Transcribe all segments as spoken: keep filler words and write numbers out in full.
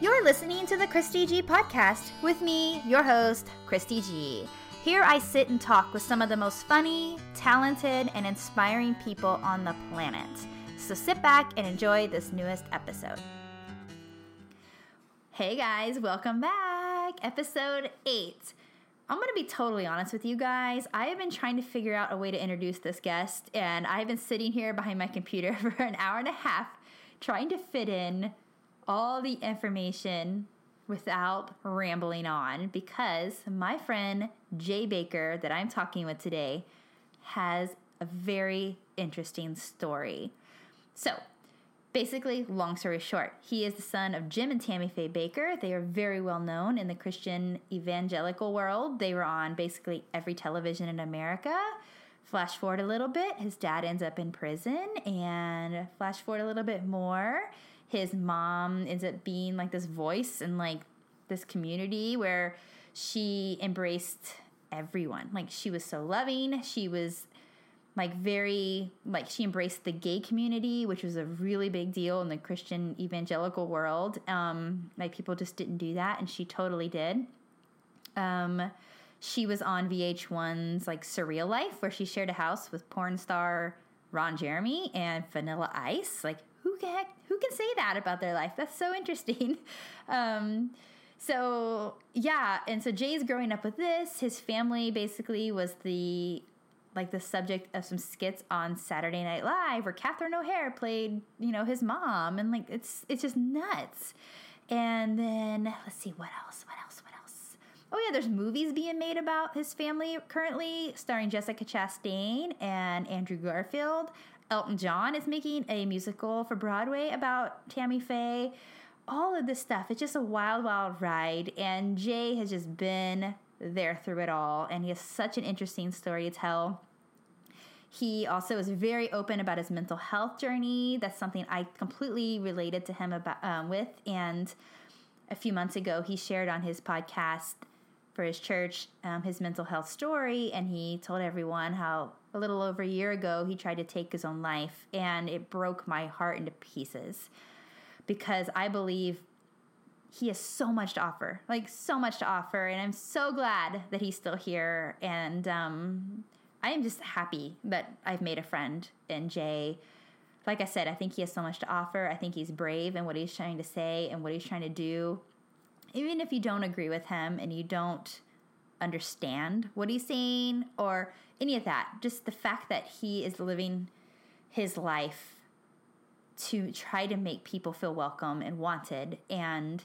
You're listening to the Christy G Podcast with me, your host, Christy G. Here I sit and talk with some of the most funny, talented, and inspiring people on the planet. So sit back and enjoy this newest episode. Hey guys, welcome back. Episode eight. I'm going to be totally honest with you guys. I have been trying to figure out a way to introduce this guest, and I've been sitting here behind my computer for an hour and a half trying to fit in all the information without rambling on, because my friend Jay Bakker that I'm talking with today has a very interesting story. So basically, long story short, he is the son of Jim and Tammy Faye Bakker. They are very well known in the Christian evangelical world. They were on basically every television in America. Flash forward a little bit, his dad ends up in prison, and flash forward a little bit more, his mom ends up being like this voice in like this community where she embraced everyone. Like, she was so loving. She was like very, like she embraced the gay community, which was a really big deal in the Christian evangelical world. Um, like people just didn't do that, and she totally did. Um, she was on V H one's like Surreal Life, where she shared a house with porn star Ron Jeremy and Vanilla Ice. Like, who the heck, who can say that about their life? That's so interesting. Um, so yeah. And so Jay's growing up with this. His family basically was the, like the subject of some skits on Saturday Night Live where Catherine O'Hara played, you know, his mom, and like, it's, it's just nuts. And then let's see what else, what else, what else? Oh yeah. There's movies being made about his family currently, starring Jessica Chastain and Andrew Garfield. Elton John is making a musical for Broadway about Tammy Faye. All of this stuff. It's just a wild, wild ride. And Jay has just been there through it all. And he has such an interesting story to tell. He also is very open about his mental health journey. That's something I completely related to him about um, with. And a few months ago, he shared on his podcast for his church um, his mental health story. And he told everyone how a little over a year ago, he tried to take his own life, and it broke my heart into pieces, because I believe he has so much to offer, like so much to offer. And I'm so glad that he's still here. And um, I am just happy that I've made a friend in Jay. Like I said, I think he has so much to offer. I think he's brave in what he's trying to say and what he's trying to do. Even if you don't agree with him and you don't understand what he's saying or any of that, just the fact that he is living his life to try to make people feel welcome and wanted, and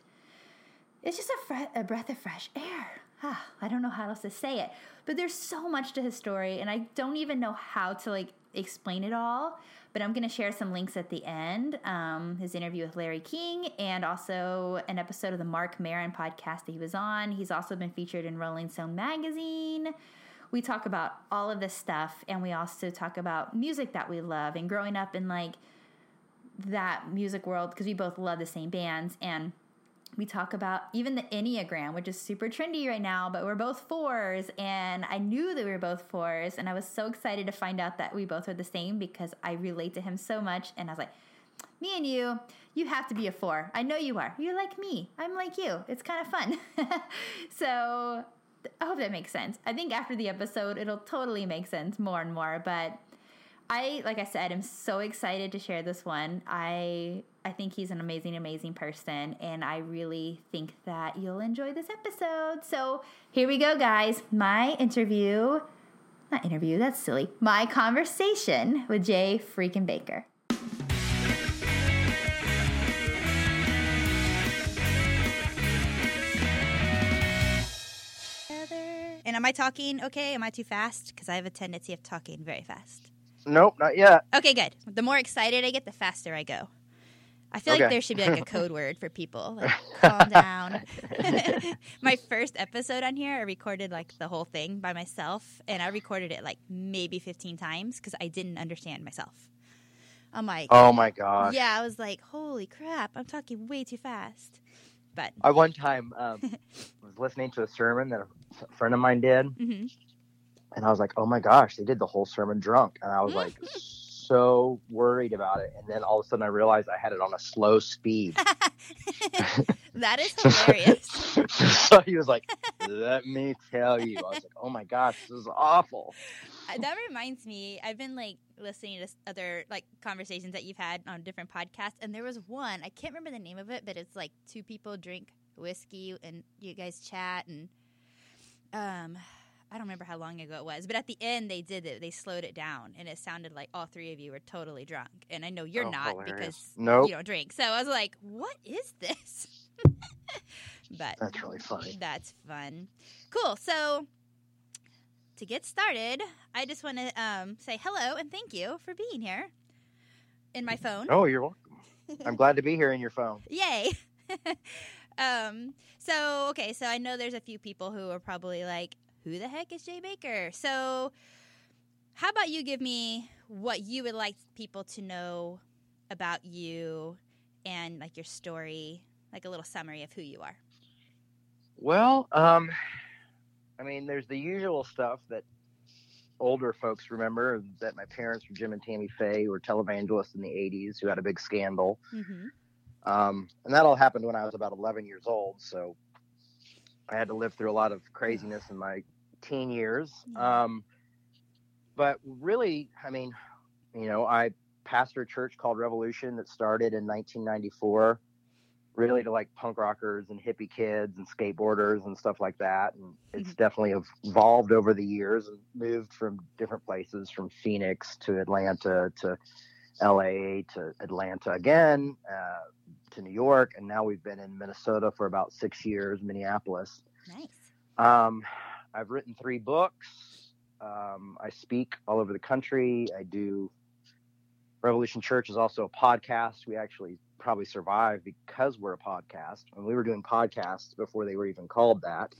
it's just a, fre- a breath of fresh air. Ah, I don't know how else to say it, but there's so much to his story, and I don't even know how to like explain it all, but I'm going to share some links at the end, um, his interview with Larry King, and also an episode of the Marc Maron podcast that he was on. He's also been featured in Rolling Stone magazine. We talk about all of this stuff, and we also talk about music that we love and growing up in like that music world, because we both love the same bands, and we talk about even the Enneagram, which is super trendy right now, but we're both fours, and I knew that we were both fours, and I was so excited to find out that we both are the same, because I relate to him so much, and I was like, me and you, you have to be a four. I know you are. You're like me. I'm like you. It's kind of fun. So I hope that makes sense. I think after the episode, it'll totally make sense more and more, but I, like I said, I'm so excited to share this one. I I think he's an amazing, amazing person, and I really think that you'll enjoy this episode. So here we go, guys. My interview, not interview, that's silly. My conversation with Jay freaking Bakker. And am I talking okay? Am I too fast? Because I have a tendency of talking very fast. Nope, not yet. Okay, good. The more excited I get, the faster I go. I feel okay. Like there should be like a code word for people. Like, calm down. My first episode on here, I recorded like the whole thing by myself, and I recorded it like maybe fifteen times because I didn't understand myself. I'm like, oh my gosh. Yeah, I was like, holy crap, I'm talking way too fast. But I one time um, was listening to a sermon that a friend of mine did. Mm-hmm. And I was like, oh my gosh, they did the whole sermon drunk. And I was like, so worried about it. And then all of a sudden I realized I had it on a slow speed. That is hilarious. So he was like, let me tell you. I was like, oh my gosh, this is awful. That reminds me, I've been like listening to other like conversations that you've had on different podcasts, and there was one, I can't remember the name of it, but it's like two people drink whiskey and you guys chat, and um I don't remember how long ago it was, but at the end they did it. They slowed it down, and it sounded like all three of you were totally drunk. And I know you're oh, not hilarious. because nope. you don't drink. So I was like, "What is this?" But that's really funny. That's fun. Cool. So to get started, I just want to um, say hello and thank you for being here in my phone. Oh, you're welcome. I'm glad to be here in your phone. Yay. um. So okay. So I know there's a few people who are probably like, who the heck is Jay Bakker? So how about you give me what you would like people to know about you and, like, your story, like a little summary of who you are? Well, um, I mean, there's the usual stuff that older folks remember, that my parents were Jim and Tammy Faye, who were televangelists in the eighties, who had a big scandal. Mm-hmm. Um, and that all happened when I was about eleven years old, so I had to live through a lot of craziness in my teen years. Um, but really, I mean, you know, I pastor a church called Revolution that started in nineteen ninety-four, really to like punk rockers and hippie kids and skateboarders and stuff like that. And it's definitely evolved over the years and moved from different places, from Phoenix to Atlanta to L A to Atlanta again, uh, to New York, and now we've been in Minnesota for about six years, Minneapolis. Nice. Um, I've written three books. Um, I speak all over the country. I do. Revolution Church is also a podcast. We actually probably survived because we're a podcast, and we were doing podcasts before they were even called that.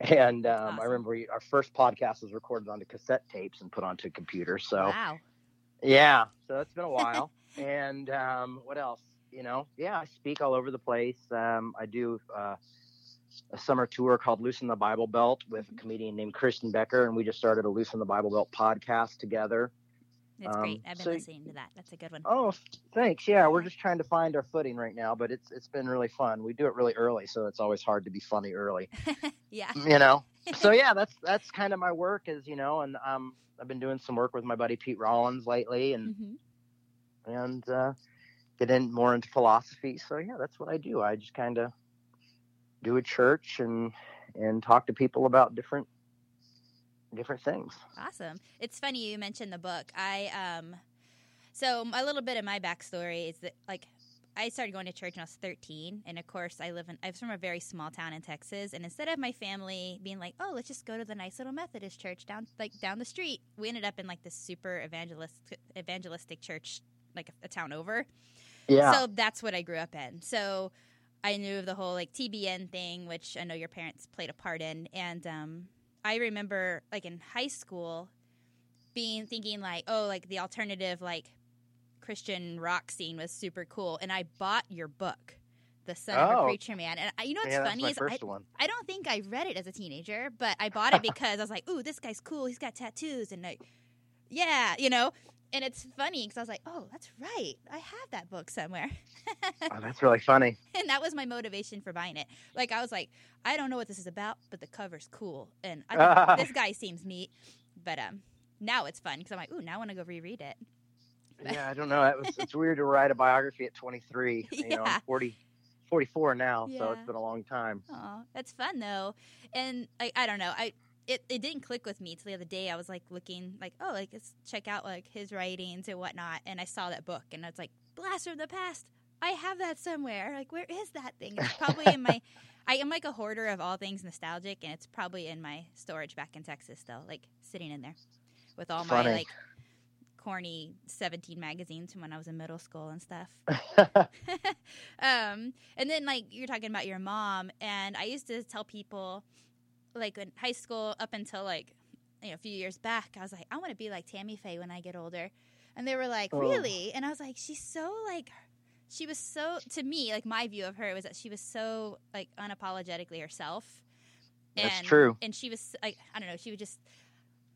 And um, awesome. I remember we, our first podcast was recorded onto cassette tapes and put onto a computer. So wow. Yeah, so it's been a while. And um, what else? You know, yeah, I speak all over the place. Um, I do uh, a summer tour called Loosen the Bible Belt with a comedian named Kristen Becker, and we just started a Loosen the Bible Belt podcast together. That's um, great. I've been so, listening to that. That's a good one. Oh, thanks. Yeah, we're just trying to find our footing right now, but it's it's been really fun. We do it really early, so it's always hard to be funny early. Yeah. You know? So, yeah, that's that's kind of my work is, you know, and um, I've been doing some work with my buddy Pete Rollins lately, and mm-hmm. and uh, get in more into philosophy. So, yeah, that's what I do. I just kind of do a church and and talk to people about different different things. Awesome. It's funny you mentioned the book. I um, so a little bit of my backstory is that, like, I started going to church when I was thirteen, and of course I live in I was from a very small town in Texas, and instead of my family being like, oh, let's just go to the nice little Methodist church down like down the street, we ended up in like this super evangelist evangelistic church like a, a town over. Yeah. So that's what I grew up in. So I knew of the whole like T B N thing, which I know your parents played a part in, and um, I remember like in high school being thinking like, oh, like the alternative like Christian rock scene was super cool, and I bought your book, The Son oh. of a Preacher Man. And I, you know what's yeah, funny is I, I don't think I read it as a teenager, but I bought it because I was like, ooh, this guy's cool. He's got tattoos, and like, yeah, you know. And it's funny because I was like, oh, that's right. I have that book somewhere. Oh, that's really funny. And that was my motivation for buying it. Like I was like, I don't know what this is about, but the cover's cool, and I think this guy seems neat. But um, now it's fun because I'm like, ooh, now I want to go reread it. Yeah, I don't know. It was, it's weird to write a biography at twenty-three. You yeah. know, I'm forty, forty-four now, yeah. So it's been a long time. Oh, that's fun though. And I, I don't know. I it, it didn't click with me till the other day. I was like looking, like oh, like let's check out like his writings and whatnot. And I saw that book, and I was like, Blast from the Past. I have that somewhere. Like, where is that thing? It's probably in my. I am like a hoarder of all things nostalgic, and it's probably in my storage back in Texas still, like sitting in there with all funny. my like. corny seventeen magazines from when I was in middle school and stuff. Um, and then, like, you're talking about your mom, and I used to tell people, like, in high school up until, like, you know, a few years back, I was like, I want to be like Tammy Faye when I get older. And they were like, really? Oh. And I was like, she's so, like, she was so, to me, like, my view of her was that she was so, like, unapologetically herself. And, that's true. And she was, like, I don't know, she would just...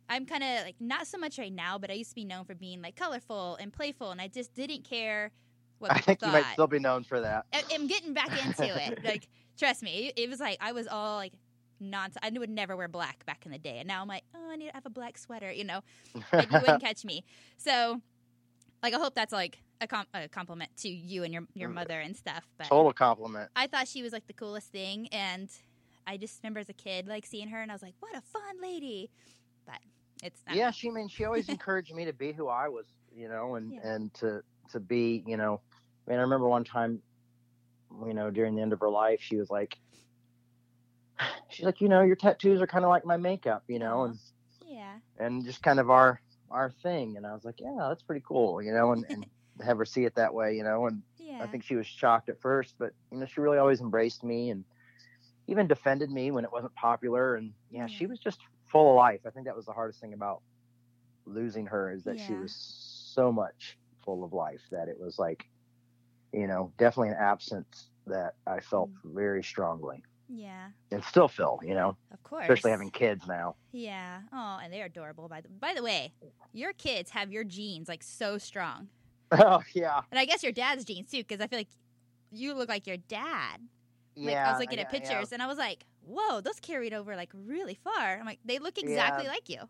I'm kind of like not so much right now, but I used to be known for being like colorful and playful, and I just didn't care what I think thought. You might still be known for that. I, I'm getting back into it. Like, trust me, it was like I was all like nonsense. I would never wear black back in the day, and now I'm like, oh, I need to have a black sweater. You know, like, you wouldn't catch me. So, like, I hope that's like a, com- a compliment to you and your your mother and stuff. But total compliment. I thought she was like the coolest thing, and I just remember as a kid like seeing her, and I was like, what a fun lady. But it's not. Yeah, she I mean she always encouraged me to be who I was, you know, and, yeah. and to to be, you know, I mean, I remember one time, you know, during the end of her life, she was like, she's like, you know, your tattoos are kind of like my makeup, you know, and yeah, and just kind of our our thing. And I was like, yeah, that's pretty cool, you know, and, and have her see it that way, you know, and yeah. I think she was shocked at first, but, you know, she really always embraced me and even defended me when it wasn't popular. And yeah, yeah. she was just full of life. I think that was the hardest thing about losing her, is that yeah. she was so much full of life that it was like, you know, definitely an absence that I felt mm. very strongly. Yeah. And still feel, you know. Of course. Especially having kids now. Yeah. Oh, and they're adorable. By the, by the way, your kids have your genes, like, so strong. Oh, yeah. And I guess your dad's genes, too, because I feel like you look like your dad. Like, yeah. I was looking at yeah, pictures, yeah. and I was like, whoa, those carried over, like, really far. I'm like, they look exactly yeah. like you.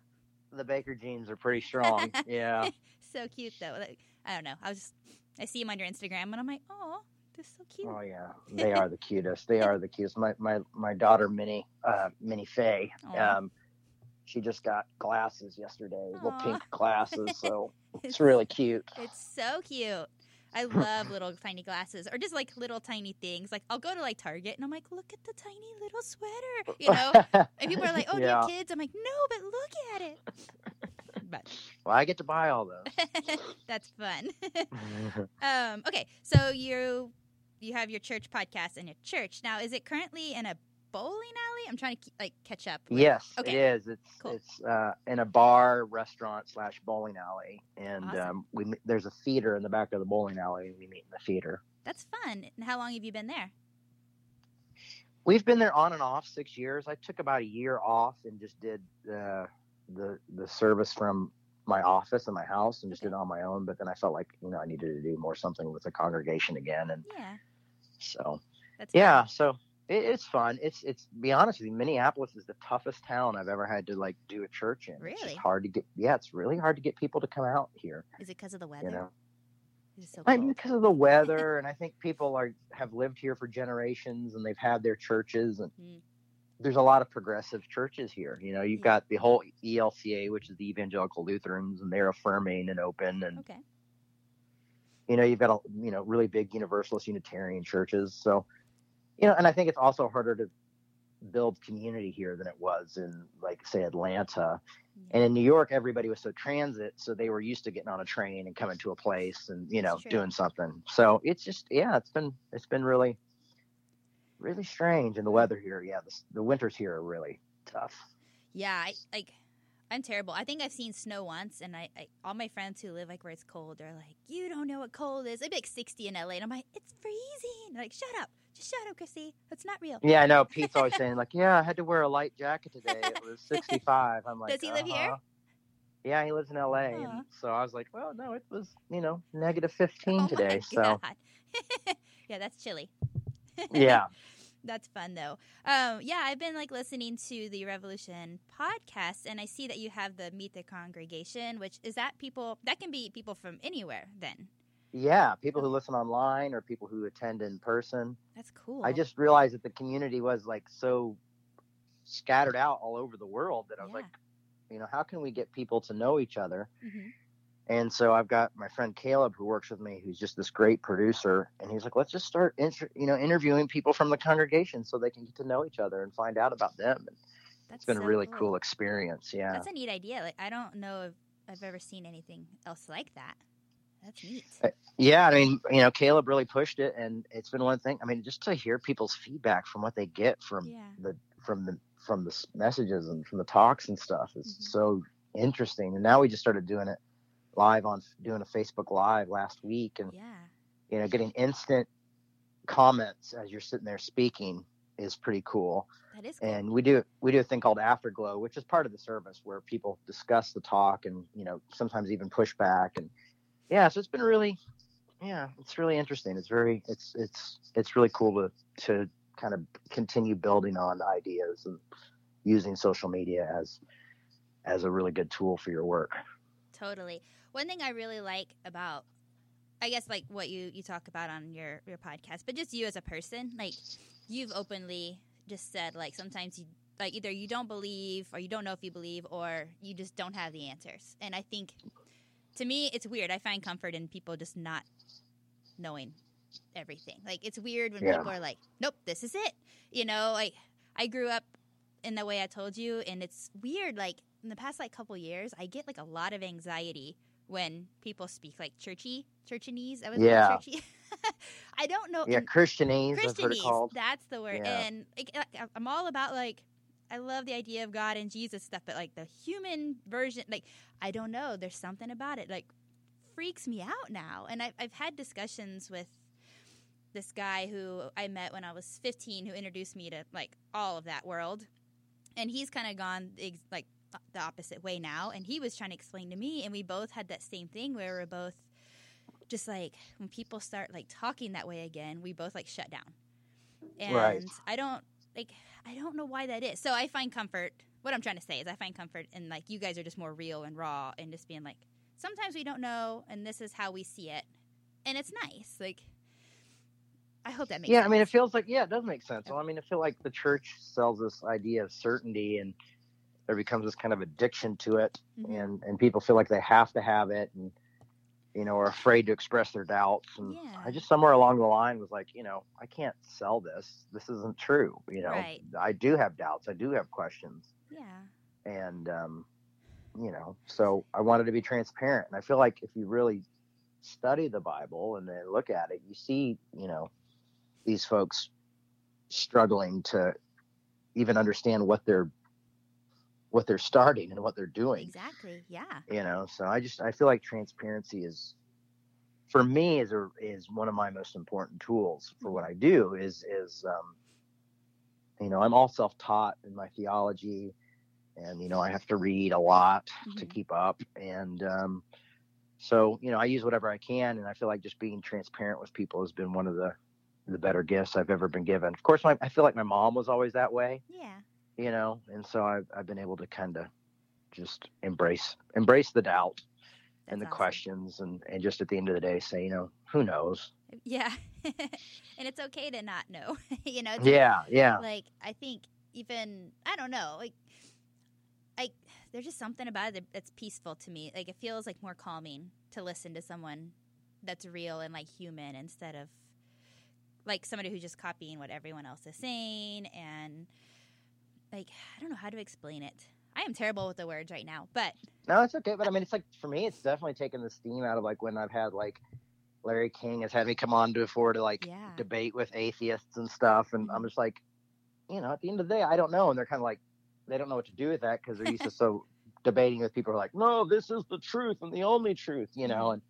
The Bakker genes are pretty strong. Yeah. So cute, though. Like, I don't know. I was just, I see them on your Instagram, and I'm like, oh. They're so cute. Oh yeah, they are the cutest. They are the cutest. My my my daughter Minnie, uh, Minnie Faye, um, she just got glasses yesterday. Aww. Little pink glasses, so it's, it's really cute. It's so cute. I love little tiny glasses, or just like little tiny things. Like I'll go to like Target and I'm like, look at the tiny little sweater, you know. And people are like, oh, yeah. do you have kids? I'm like, no, but look at it. But. Well, I get to buy all those. That's fun. um, okay, so you. You have your church podcast and your church. Now, is it currently in a bowling alley? I'm trying to like catch up. With... Yes, okay. It is. It's cool. It's uh, in a bar, restaurant slash bowling alley, and awesome. um, we there's a theater in the back of the bowling alley, and we meet in the theater. That's fun. And how long have you been there? We've been there on and off six years. I took about a year off and just did uh, the the service from my office and my house, and just okay. did it on my own. But then I felt like you know I needed to do more something with the congregation again, and yeah. So, That's yeah, fun. so it, it's fun. It's, it's, to be honest with you, Minneapolis is the toughest town I've ever had to, like, do a church in. Really? It's just hard to get, yeah, it's really hard to get people to come out here. Is it because of the weather? You know? It's so I mean, because of the weather, and I think people are have lived here for generations, and they've had their churches, and mm. there's a lot of progressive churches here. You know, you've yeah. got the whole E L C A, which is the Evangelical Lutherans, and they're affirming and open, and okay. You know, you've got, a, you know, really big Universalist Unitarian churches. So, you know, and I think it's also harder to build community here than it was in, like, say, Atlanta. Yeah. And in New York, everybody was so transit. So they were used to getting on a train and coming to a place and, you know, doing something. So it's just, yeah, it's been it's been really, really strange. And the weather here, yeah, the, the winters here are really tough. Yeah, I, like, I'm terrible. I think I've seen snow once, and I, I all my friends who live like where it's cold are like, "You don't know what cold is." It'd be like sixty in L A, and I'm like, "It's freezing." And they're like, "Shut up, just shut up, Chrissy. That's not real." Yeah, I know. Pete's always saying like, "Yeah, I had to wear a light jacket today. It was sixty-five." I'm like, does he uh-huh. live here? Yeah, he lives in L A, uh-huh. and so I was like, "Well, no, it was you know negative fifteen oh today." So yeah, that's chilly. Yeah. That's fun, though. Um, yeah, I've been, like, listening to the Revolution podcast, and I see that you have the Meet the Congregation, which is that people – that can be people from anywhere, then. Yeah, people who listen online or people who attend in person. That's cool. I just realized that the community was, like, so scattered out all over the world that I was yeah. like, you know, how can we get people to know each other? Mm-hmm. And so I've got my friend Caleb who works with me, who's just this great producer. And he's like, let's just start, inter- you know, interviewing people from the congregation so they can get to know each other and find out about them. And That's it's been so a really cool. cool experience. Yeah. That's a neat idea. Like, I don't know if I've ever seen anything else like that. That's neat. Uh, yeah. I mean, you know, Caleb really pushed it, and it's been one thing. I mean, just to hear people's feedback from what they get from yeah. the, from the, from the messages and from the talks and stuff is mm-hmm. so interesting. And now we just started doing it live on doing a Facebook Live last week, and yeah. you know, getting instant comments as you're sitting there speaking is pretty cool. That is cool. And we do we do a thing called Afterglow, which is part of the service where people discuss the talk and you know sometimes even push back, and yeah, so it's been really yeah, it's really interesting. It's very, it's, it's, it's really cool to, to kind of continue building on ideas and using social media as, as a really good tool for your work. Totally. One thing I really like about, I guess, like what you, you talk about on your, your podcast, but just you as a person, like you've openly just said, like, sometimes you, like, either you don't believe or you don't know if you believe, or you just don't have the answers. And I think, to me, it's weird. I find comfort in people just not knowing everything. Like, it's weird when yeah. people are like, nope, this is it. You know, like, I grew up in the way I told you, and it's weird. Like, in the past, like, couple years, I get, like, a lot of anxiety when people speak, like, churchy, churchinese. I was yeah. like, churchy. I don't know. Yeah, Christianese. Christianese, that's the word. Yeah. And like, I'm all about, like, I love the idea of God and Jesus stuff, but, like, the human version, like, I don't know. There's something about it, like, freaks me out now. And I've, I've had discussions with this guy who I met when I was fifteen, who introduced me to, like, all of that world. And he's kind of gone, like, the opposite way now. And he was trying to explain to me, and we both had that same thing where we're both just, like, when people start, like, talking that way again, we both, like, shut down. And right. I don't, like... I don't know why that is. So I find comfort. What I'm trying to say is I find comfort in, like, you guys are just more real and raw and just being like, sometimes we don't know, and this is how we see it. And it's nice. Like, I hope that makes yeah, sense. Yeah, I mean, it feels like, yeah, it does make sense. Well, I mean, I feel like the church sells this idea of certainty, and there becomes this kind of addiction to it. Mm-hmm. And, and people feel like they have to have it, and, you know, are afraid to express their doubts. And yeah. I just somewhere along the line was like, you know, I can't sell this. This isn't true. You know, right. I do have doubts. I do have questions. Yeah. And, um, you know, so I wanted to be transparent. And I feel like if you really study the Bible and then look at it, you see, you know, these folks struggling to even understand what they're what they're starting and what they're doing. Exactly. Yeah. You know, so I just, I feel like transparency is, for me, is a, is one of my most important tools for what I do is, is, um, you know, I'm all self-taught in my theology, and, you know, I have to read a lot mm-hmm. to keep up. And, um, so, you know, I use whatever I can, and I feel like just being transparent with people has been one of the, the better gifts I've ever been given. Of course, my, I feel like my mom was always that way. Yeah. You know, and so I've, I've been able to kind of just embrace embrace the doubt That's and the awesome. questions, and, and just at the end of the day say, you know, who knows? Yeah. And it's okay to not know, you know? It's yeah, like, yeah. Like, I think even, I don't know, like, I, there's just something about it that's peaceful to me. Like, it feels, like, more calming to listen to someone that's real and, like, human instead of, like, somebody who's just copying what everyone else is saying and... Like, I don't know how to explain it. I am terrible with the words right now, but... No, it's okay. But, I mean, it's like, for me, it's definitely taken the steam out of, like, when I've had, like, Larry King has had me come on before to, like, yeah. debate with atheists and stuff. And I'm just like, you know, at the end of the day, I don't know. And they're kind of like, they don't know what to do with that because they're used to so debating with people who are like, no, this is the truth and the only truth, you know. And,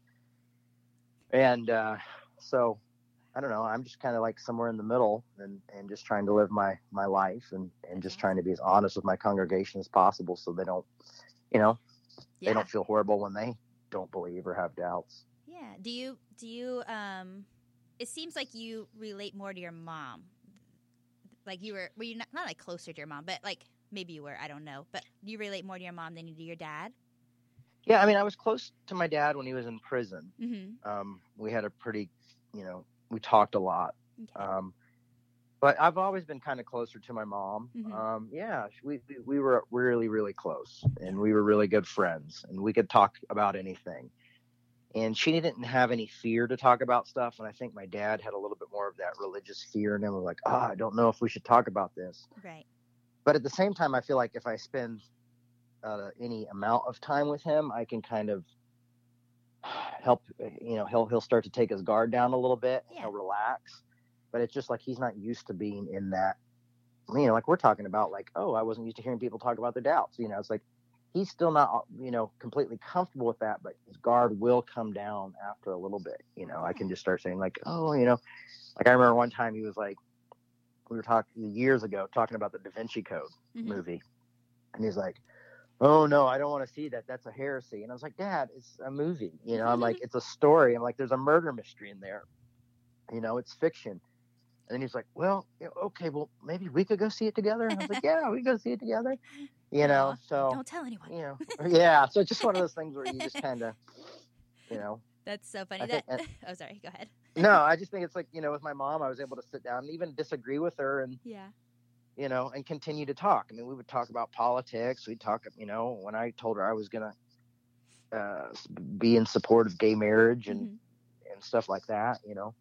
and uh, so... I don't know. I'm just kind of like somewhere in the middle and, and just trying to live my, my life and, and just trying to be as honest with my congregation as possible so they don't, you know, yeah. they don't feel horrible when they don't believe or have doubts. Yeah. Do you, do you, um, it seems like you relate more to your mom. Like you were, were you not, not like closer to your mom, but like maybe you were, I don't know, but you relate more to your mom than you do your dad? Yeah. I mean, I was close to my dad when he was in prison. Mm-hmm. Um, we had a pretty, you know, we talked a lot, okay. um, but I've always been kind of closer to my mom. Mm-hmm. Um, yeah, we, we we were really, really close, and we were really good friends, and we could talk about anything. And she didn't have any fear to talk about stuff, and I think my dad had a little bit more of that religious fear, and then we're like, ah, oh, I don't know if we should talk about this. Right. But at the same time, I feel like if I spend uh, any amount of time with him, I can kind of help, you know, he'll he'll start to take his guard down a little bit, yeah. he'll relax, but it's just like he's not used to being in that, you know, like we're talking about, like, oh, I wasn't used to hearing people talk about their doubts, you know, it's like he's still not, you know, completely comfortable with that, but his guard will come down after a little bit, you know. I can just start saying, like, oh, you know, like I remember one time he was like, we were talking years ago talking about the Da Vinci Code mm-hmm. movie, and he's like, oh no, I don't want to see that. That's a heresy. And I was like, Dad, it's a movie. You know, I'm like, it's a story. I'm like, there's a murder mystery in there. You know, it's fiction. And then he's like, well, okay, well, maybe we could go see it together. And I was like, yeah, we could go see it together. You know, so. Don't tell anyone. You know, yeah. So it's just one of those things where you just kind of, you know. That's so funny. I that think, and, oh, sorry. Go ahead. No, I just think it's like, you know, with my mom, I was able to sit down and even disagree with her and, yeah, you know, and continue to talk. I mean, we would talk about politics. We'd talk, you know, when I told her I was going to uh, be in support of gay marriage and, mm-hmm. and stuff like that, you know.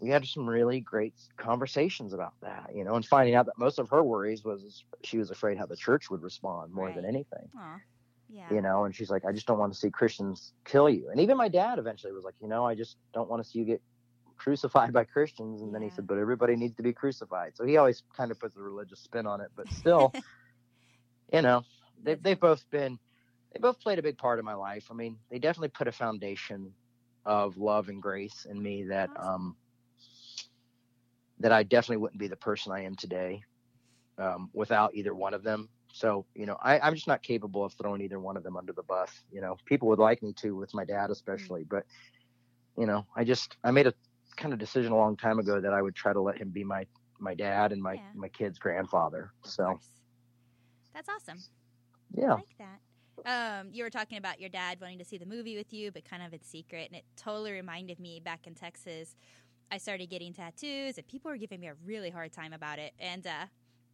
We had some really great conversations about that, you know, and finding out that most of her worries was she was afraid how the church would respond more right. than anything. Aww. Yeah. You know, and she's like, I just don't want to see Christians kill you. And even my dad eventually was like, you know, I just don't want to see you get crucified by Christians. And yeah. then he said, but everybody needs to be crucified. So he always kind of puts a religious spin on it. But still, you know, they've, they've both been, they both played a big part in my life. I mean, they definitely put a foundation of love and grace in me that, awesome. um, that I definitely wouldn't be the person I am today um, without either one of them. So, you know, I, I'm just not capable of throwing either one of them under the bus. You know, people would like me to, with my dad especially. Mm-hmm. But, you know, I just I made a kind of decision a long time ago that I would try to let him be my my dad and my, yeah. my kid's grandfather. So that's awesome. Yeah. I like that. Um, you were talking about your dad wanting to see the movie with you, but kind of in secret. And it totally reminded me back in Texas, I started getting tattoos and people were giving me a really hard time about it. And uh,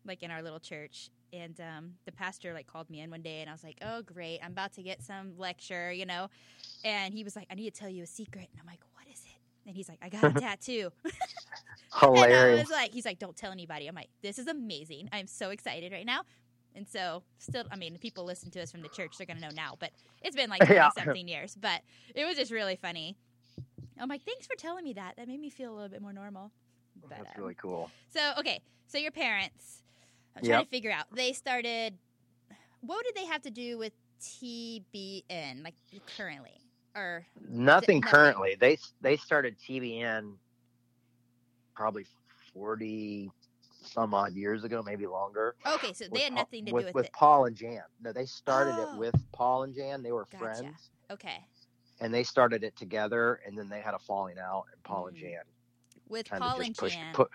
like in our little church. And um, the pastor, like, called me in one day, and I was like, oh, great, I'm about to get some lecture, you know. And he was like, I need to tell you a secret. And I'm like, what is it? And he's like, I got a tattoo. Hilarious. And I was like, he's like, don't tell anybody. I'm like, this is amazing. I'm so excited right now. And so still, I mean, people listen to us from the church. They're going to know now. But it's been, like, twenty-something yeah. years. But it was just really funny. I'm like, thanks for telling me that. That made me feel a little bit more normal. But, That's um, really cool. So, okay, so your parents – I'm trying yep. to figure out. They started, what did they have to do with T B N, like, currently? Or Nothing it, currently. Nothing? They they started T B N probably forty some odd years ago, maybe longer. Okay, so with, they had nothing to with, do with, with it. With Paul and Jan. No, they started oh. it with Paul and Jan. They were gotcha. friends. Okay. And they started it together, and then they had a falling out, and Paul mm. and Jan. With Paul and pushed, Jan. Put,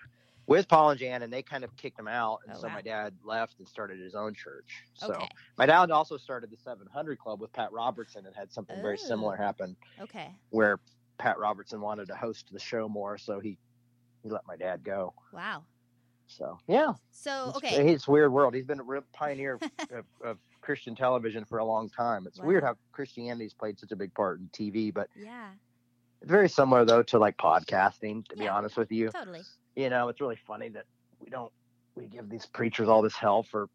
With Paul and Jan, and they kind of kicked them out, and oh, so wow. my dad left and started his own church. So okay. my dad also started the seven hundred Club with Pat Robertson, and had something Ooh. very similar happen. Okay, where Pat Robertson wanted to host the show more, so he he let my dad go. Wow. So yeah. So it's, okay, it's a weird world. He's been a real pioneer of, of Christian television for a long time. It's wow. weird how Christianity's played such a big part in T V, but yeah, it's very similar though to like podcasting. To yeah, be honest with you, totally. You know, it's really funny that we don't, we give these preachers all this hell for,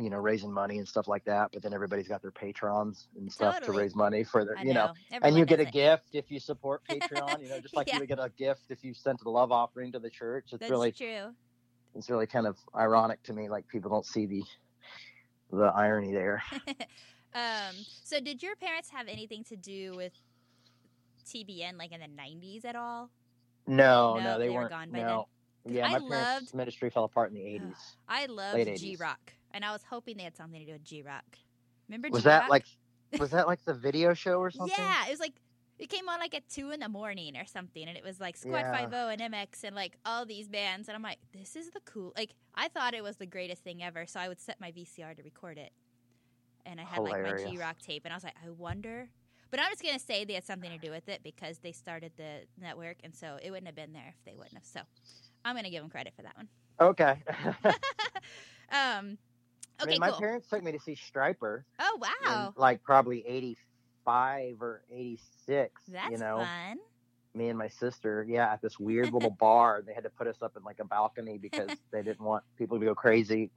you know, raising money and stuff like that. But then everybody's got their patrons and stuff totally. to raise money for their, I you know, know. and you get it. a gift if you support Patreon, you know, just like yeah. you would get a gift if you sent a love offering to the church. It's That's really true. It's really kind of ironic to me. Like people don't see the, the irony there. um, so did your parents have anything to do with T B N, like in the nineties at all? No, no, no, they, they weren't. Were gone by no, then. yeah, my I parents' loved, ministry fell apart in the eighties. I loved G Rock, and I was hoping they had something to do with G Rock. Remember G Rock? Was that like, was that like the video show or something? Yeah, it was like it came on like at two in the morning or something, and it was like Squad Five-O and M X and like all these bands, and I'm like, this is the cool. Like I thought it was the greatest thing ever, so I would set my V C R to record it, and I had Hilarious. like my G Rock tape, and I was like, I wonder. But I'm just going to say they had something to do with it because they started the network, and so it wouldn't have been there if they wouldn't have. So I'm going to give them credit for that one. Okay. um, okay, I mean, my cool. parents took me to see Stryper. Oh, wow. Like probably eighty-five or eighty-six. That's you know? fun. Me and my sister, yeah, at this weird little bar. They had to put us up in like a balcony because they didn't want people to go crazy.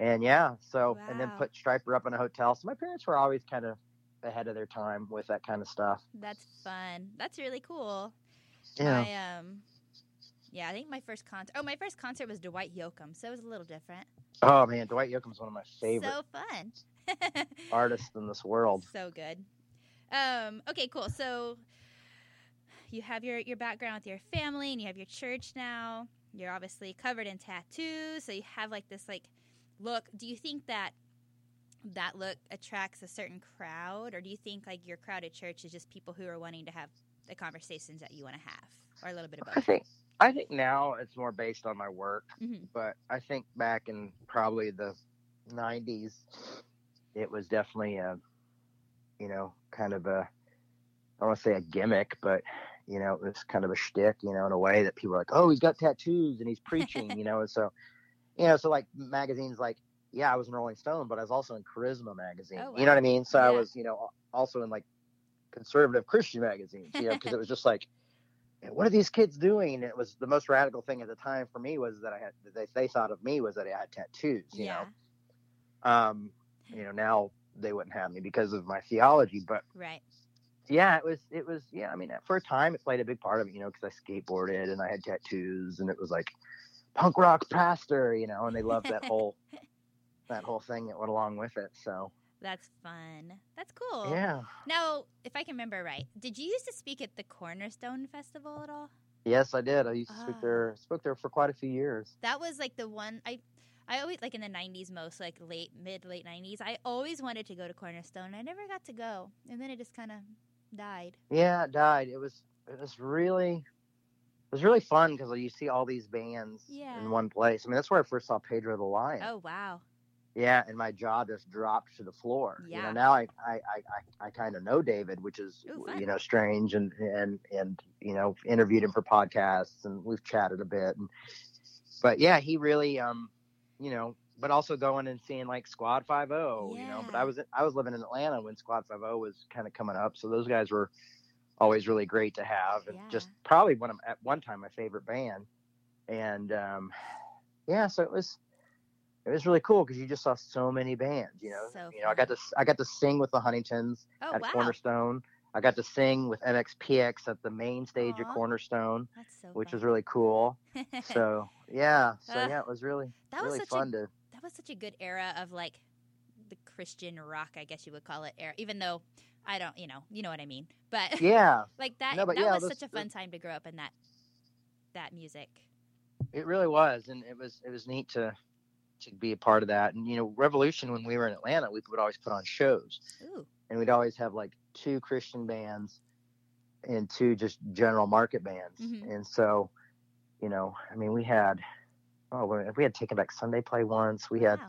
And, yeah, so wow. – and then put Stryper up in a hotel. So my parents were always kind of – ahead of their time with that kind of stuff. That's fun. That's really cool. Yeah. I, um, yeah, I think my first concert. Oh, my first concert was Dwight Yoakam, so it was a little different. Oh man, Dwight Yoakam's one of my favorite. So fun. artists in this world. So good. Um, okay, cool. So you have your your background with your family, and you have your church now. You're obviously covered in tattoos, so you have like this like look. Do you think that that look attracts a certain crowd, or do you think like your crowd at church is just people who are wanting to have the conversations that you want to have, or a little bit of both? I think I think now it's more based on my work, mm-hmm. but I think back in probably the nineties, it was definitely a, you know, kind of a, I don't want to say a gimmick, but, you know, it was kind of a shtick, you know, in a way that people were like, oh, he's got tattoos and he's preaching, you know, and so, you know, so like magazines like, yeah, I was in Rolling Stone, but I was also in Charisma magazine, oh, wow. you know what I mean? So yeah. I was, you know, also in like conservative Christian magazines, you know, because it was just like, what are these kids doing? It was the most radical thing at the time for me was that I had, they, they thought of me was that I had tattoos, you yeah. know, um, you know, now they wouldn't have me because of my theology, but right. yeah, it was, it was, yeah. I mean, for a time it played a big part of it, you know, cause I skateboarded and I had tattoos and it was like punk rock pastor, you know, and they loved that whole, that whole thing that went along with it. So that's fun. That's cool. Yeah. Now, if I can remember right, did you used to speak at the Cornerstone Festival at all? Yes, I did. I used to oh. speak there. Spoke there for quite a few years. That was like the one I, I always like in the nineties, most like late mid late nineties. I always wanted to go to Cornerstone. I never got to go, and then it just kind of died. Yeah, it died. It was it was really it was really fun because you see all these bands yeah. in one place. I mean, that's where I first saw Pedro the Lion. Oh wow. Yeah, and my jaw just dropped to the floor. Yeah. You know, now I, I, I, I kind of know David, which is, Ooh, you know, strange, and, and, and, you know, interviewed him for podcasts, and we've chatted a bit. And, but, yeah, he really, um, you know, but also going and seeing, like, Squad Five-O, yeah. you know. But I was I was living in Atlanta when Squad Five-O was kind of coming up, so those guys were always really great to have. And yeah. just probably one of, at one time my favorite band. And, um, yeah, so it was... It was really cool because you just saw so many bands, you know. So you know, I got to I got to sing with the Huntingtons oh, at wow. Cornerstone. I got to sing with M X P X at the main stage Aww. At Cornerstone, That's so which fun. Was really cool. so yeah, so uh, yeah, it was really that really was such fun a, to. That was such a good era of like the Christian rock, I guess you would call it era. Even though I don't, you know, you know what I mean. But yeah, like that. No, that yeah, was those, such a fun time to grow up in that that music. It really was, and it was it was neat to. to be a part of that. And, you know, Revolution, when we were in Atlanta, we would always put on shows. Ooh. And we'd always have like two Christian bands and two just general market bands. Mm-hmm. And so, you know, I mean, we had, oh, we had Taken Back Sunday play once. We wow. had,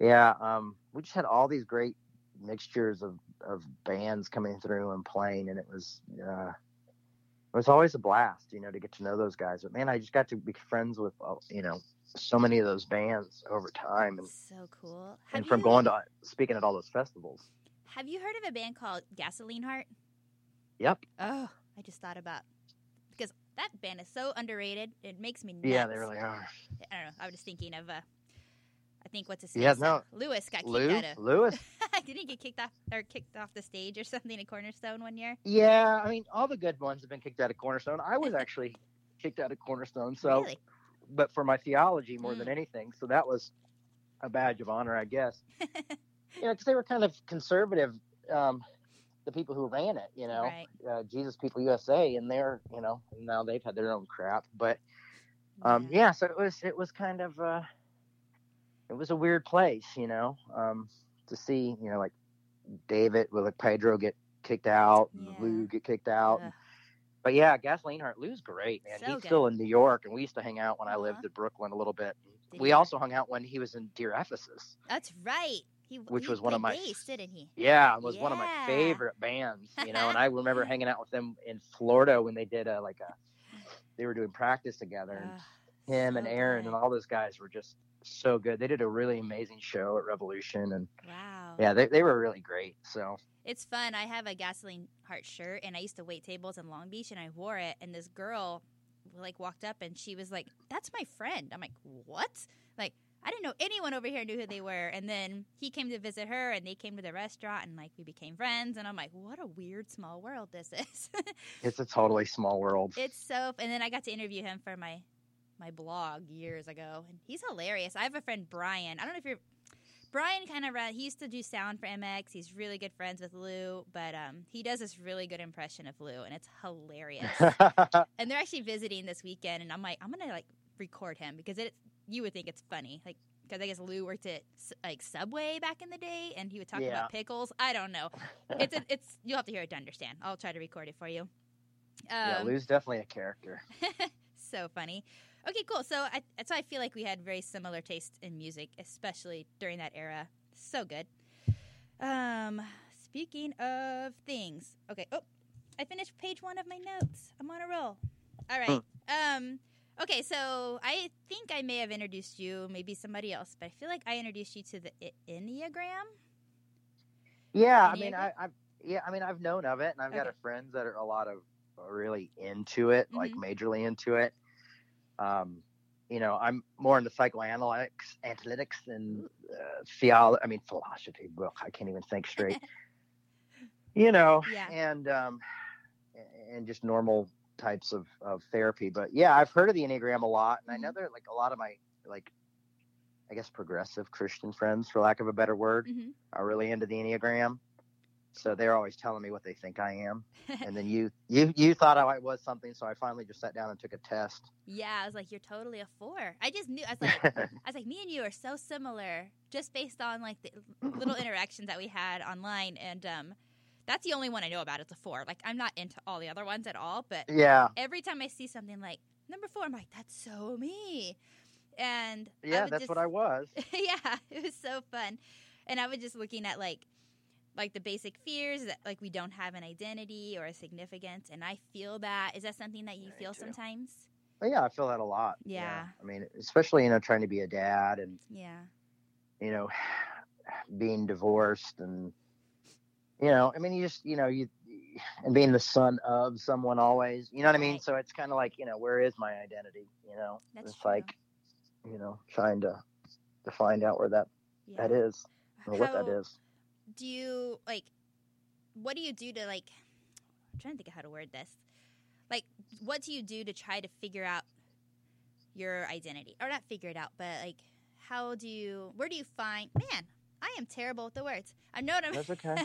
yeah, um, we just had all these great mixtures of, of bands coming through and playing. And it was, uh, it was always a blast, you know, to get to know those guys. But man, I just got to be friends with, you know, so many of those bands over time. And, so cool. Have and from you, going to speaking at all those festivals. Have you heard of a band called Gasoline Heart? Yep. Oh, I just thought about because that band is so underrated. It makes me nuts. Yeah, they really are. I don't know. I was just thinking of, uh, I think what's his name? Yeah, no. Lewis got kicked Lou? out of. Lewis? Didn't he get kicked off or kicked off the stage or something at Cornerstone one year? Yeah, I mean, all the good ones have been kicked out of Cornerstone. I was actually kicked out of Cornerstone. So. Really? But for my theology more mm. than anything. So that was a badge of honor, I guess. you know, because they were kind of conservative, um, the people who ran it, you know, right. uh, Jesus People U S A, and they're, you know, now they've had their own crap. But, um, yeah. yeah, so it was it was kind of, uh, it was a weird place, you know, um, to see, you know, like David with like Pedro get kicked out, yeah. and Lou get kicked out. Ugh. But yeah, Gasoline Heart, Lou's great, man. So He's good. Still in New York, and we used to hang out when uh-huh. I lived in Brooklyn a little bit. Did we also know? hung out when he was in Dear Ephesus. That's right. He which he was one of my bass, didn't he? Yeah, it was yeah. one of my favorite bands, you know. And I remember hanging out with them in Florida when they did a like a they were doing practice together. And uh, him so and Aaron good. and all those guys were just so good. They did a really amazing show at Revolution, and wow. yeah, they they were really great. So. It's fun. I have a Gasoline Heart shirt, and I used to wait tables in Long Beach, and I wore it, and this girl, like, walked up, and she was like, that's my friend. I'm like, what? Like, I didn't know anyone over here knew who they were, and then he came to visit her, and they came to the restaurant, and, like, we became friends, and I'm like, what a weird small world this is. It's a totally small world. It's so – and then I got to interview him for my, my blog years ago, and he's hilarious. I have a friend, Brian. I don't know if you're – Brian kind of ran, he used to do sound for M X. He's really good friends with Lou, but um, he does this really good impression of Lou, and it's hilarious. And they're actually visiting this weekend, and I'm like, I'm going to, like, record him because it. you would think it's funny. Like, because I guess Lou worked at like Subway back in the day, and he would talk yeah. about pickles. I don't know. It's a, it's you'll have to hear it to understand. I'll try to record it for you. Um, yeah, Lou's definitely a character. So funny. Okay, cool. So I, that's why I feel like we had very similar taste in music, especially during that era. So good. Um, speaking of things, okay. Oh, I finished page one of my notes. I'm on a roll. All right. Mm. Um. Okay, so I think I may have introduced you, maybe somebody else, but I feel like I introduced you to the Enneagram. Yeah, Enneagram? I mean, I, I've yeah, I mean, I've known of it, and I've okay. got a friends that are a lot of really into it, mm-hmm. like majorly into it. Um, you know, I'm more into psychoanalytics, analytics, and uh, theology. I mean, philosophy. Well, I can't even think straight. you know, yeah. and um, and just normal types of, of therapy. But yeah, I've heard of the Enneagram a lot, and I know that like a lot of my like I guess progressive Christian friends, for lack of a better word, mm-hmm. are really into the Enneagram. So they're always telling me what they think I am. And then you you you thought I was something, so I finally just sat down and took a test. Yeah, I was like, you're totally a four. I just knew I was like I was like, me and you are so similar just based on like the little interactions that we had online, and um that's the only one I know about. It's a four. Like, I'm not into all the other ones at all, but yeah. every time I see something like number four, I'm like, that's so me. And yeah, that's just, what I was. yeah, it was so fun. And I was just looking at like, like the basic fears that like we don't have an identity or a significance, and I feel that. Is that something that you yeah, feel sometimes? Well, yeah, I feel that a lot. Yeah. yeah, I mean, especially you know trying to be a dad and yeah, you know, being divorced and. You know, I mean, you just, you know, you, and being the son of someone always, you know what I mean? Right. So it's kind of like, you know, where is my identity, you know? That's it's true. Like, you know, trying to, to find out where that, yeah. that is, or How what that is. Do you, like, what do you do to, like, I'm trying to think of how to word this. Like, what do you do to try to figure out your identity? Or not figure it out, but, like, how do you, where do you find, man, I am terrible with the words. I know what I'm That's okay.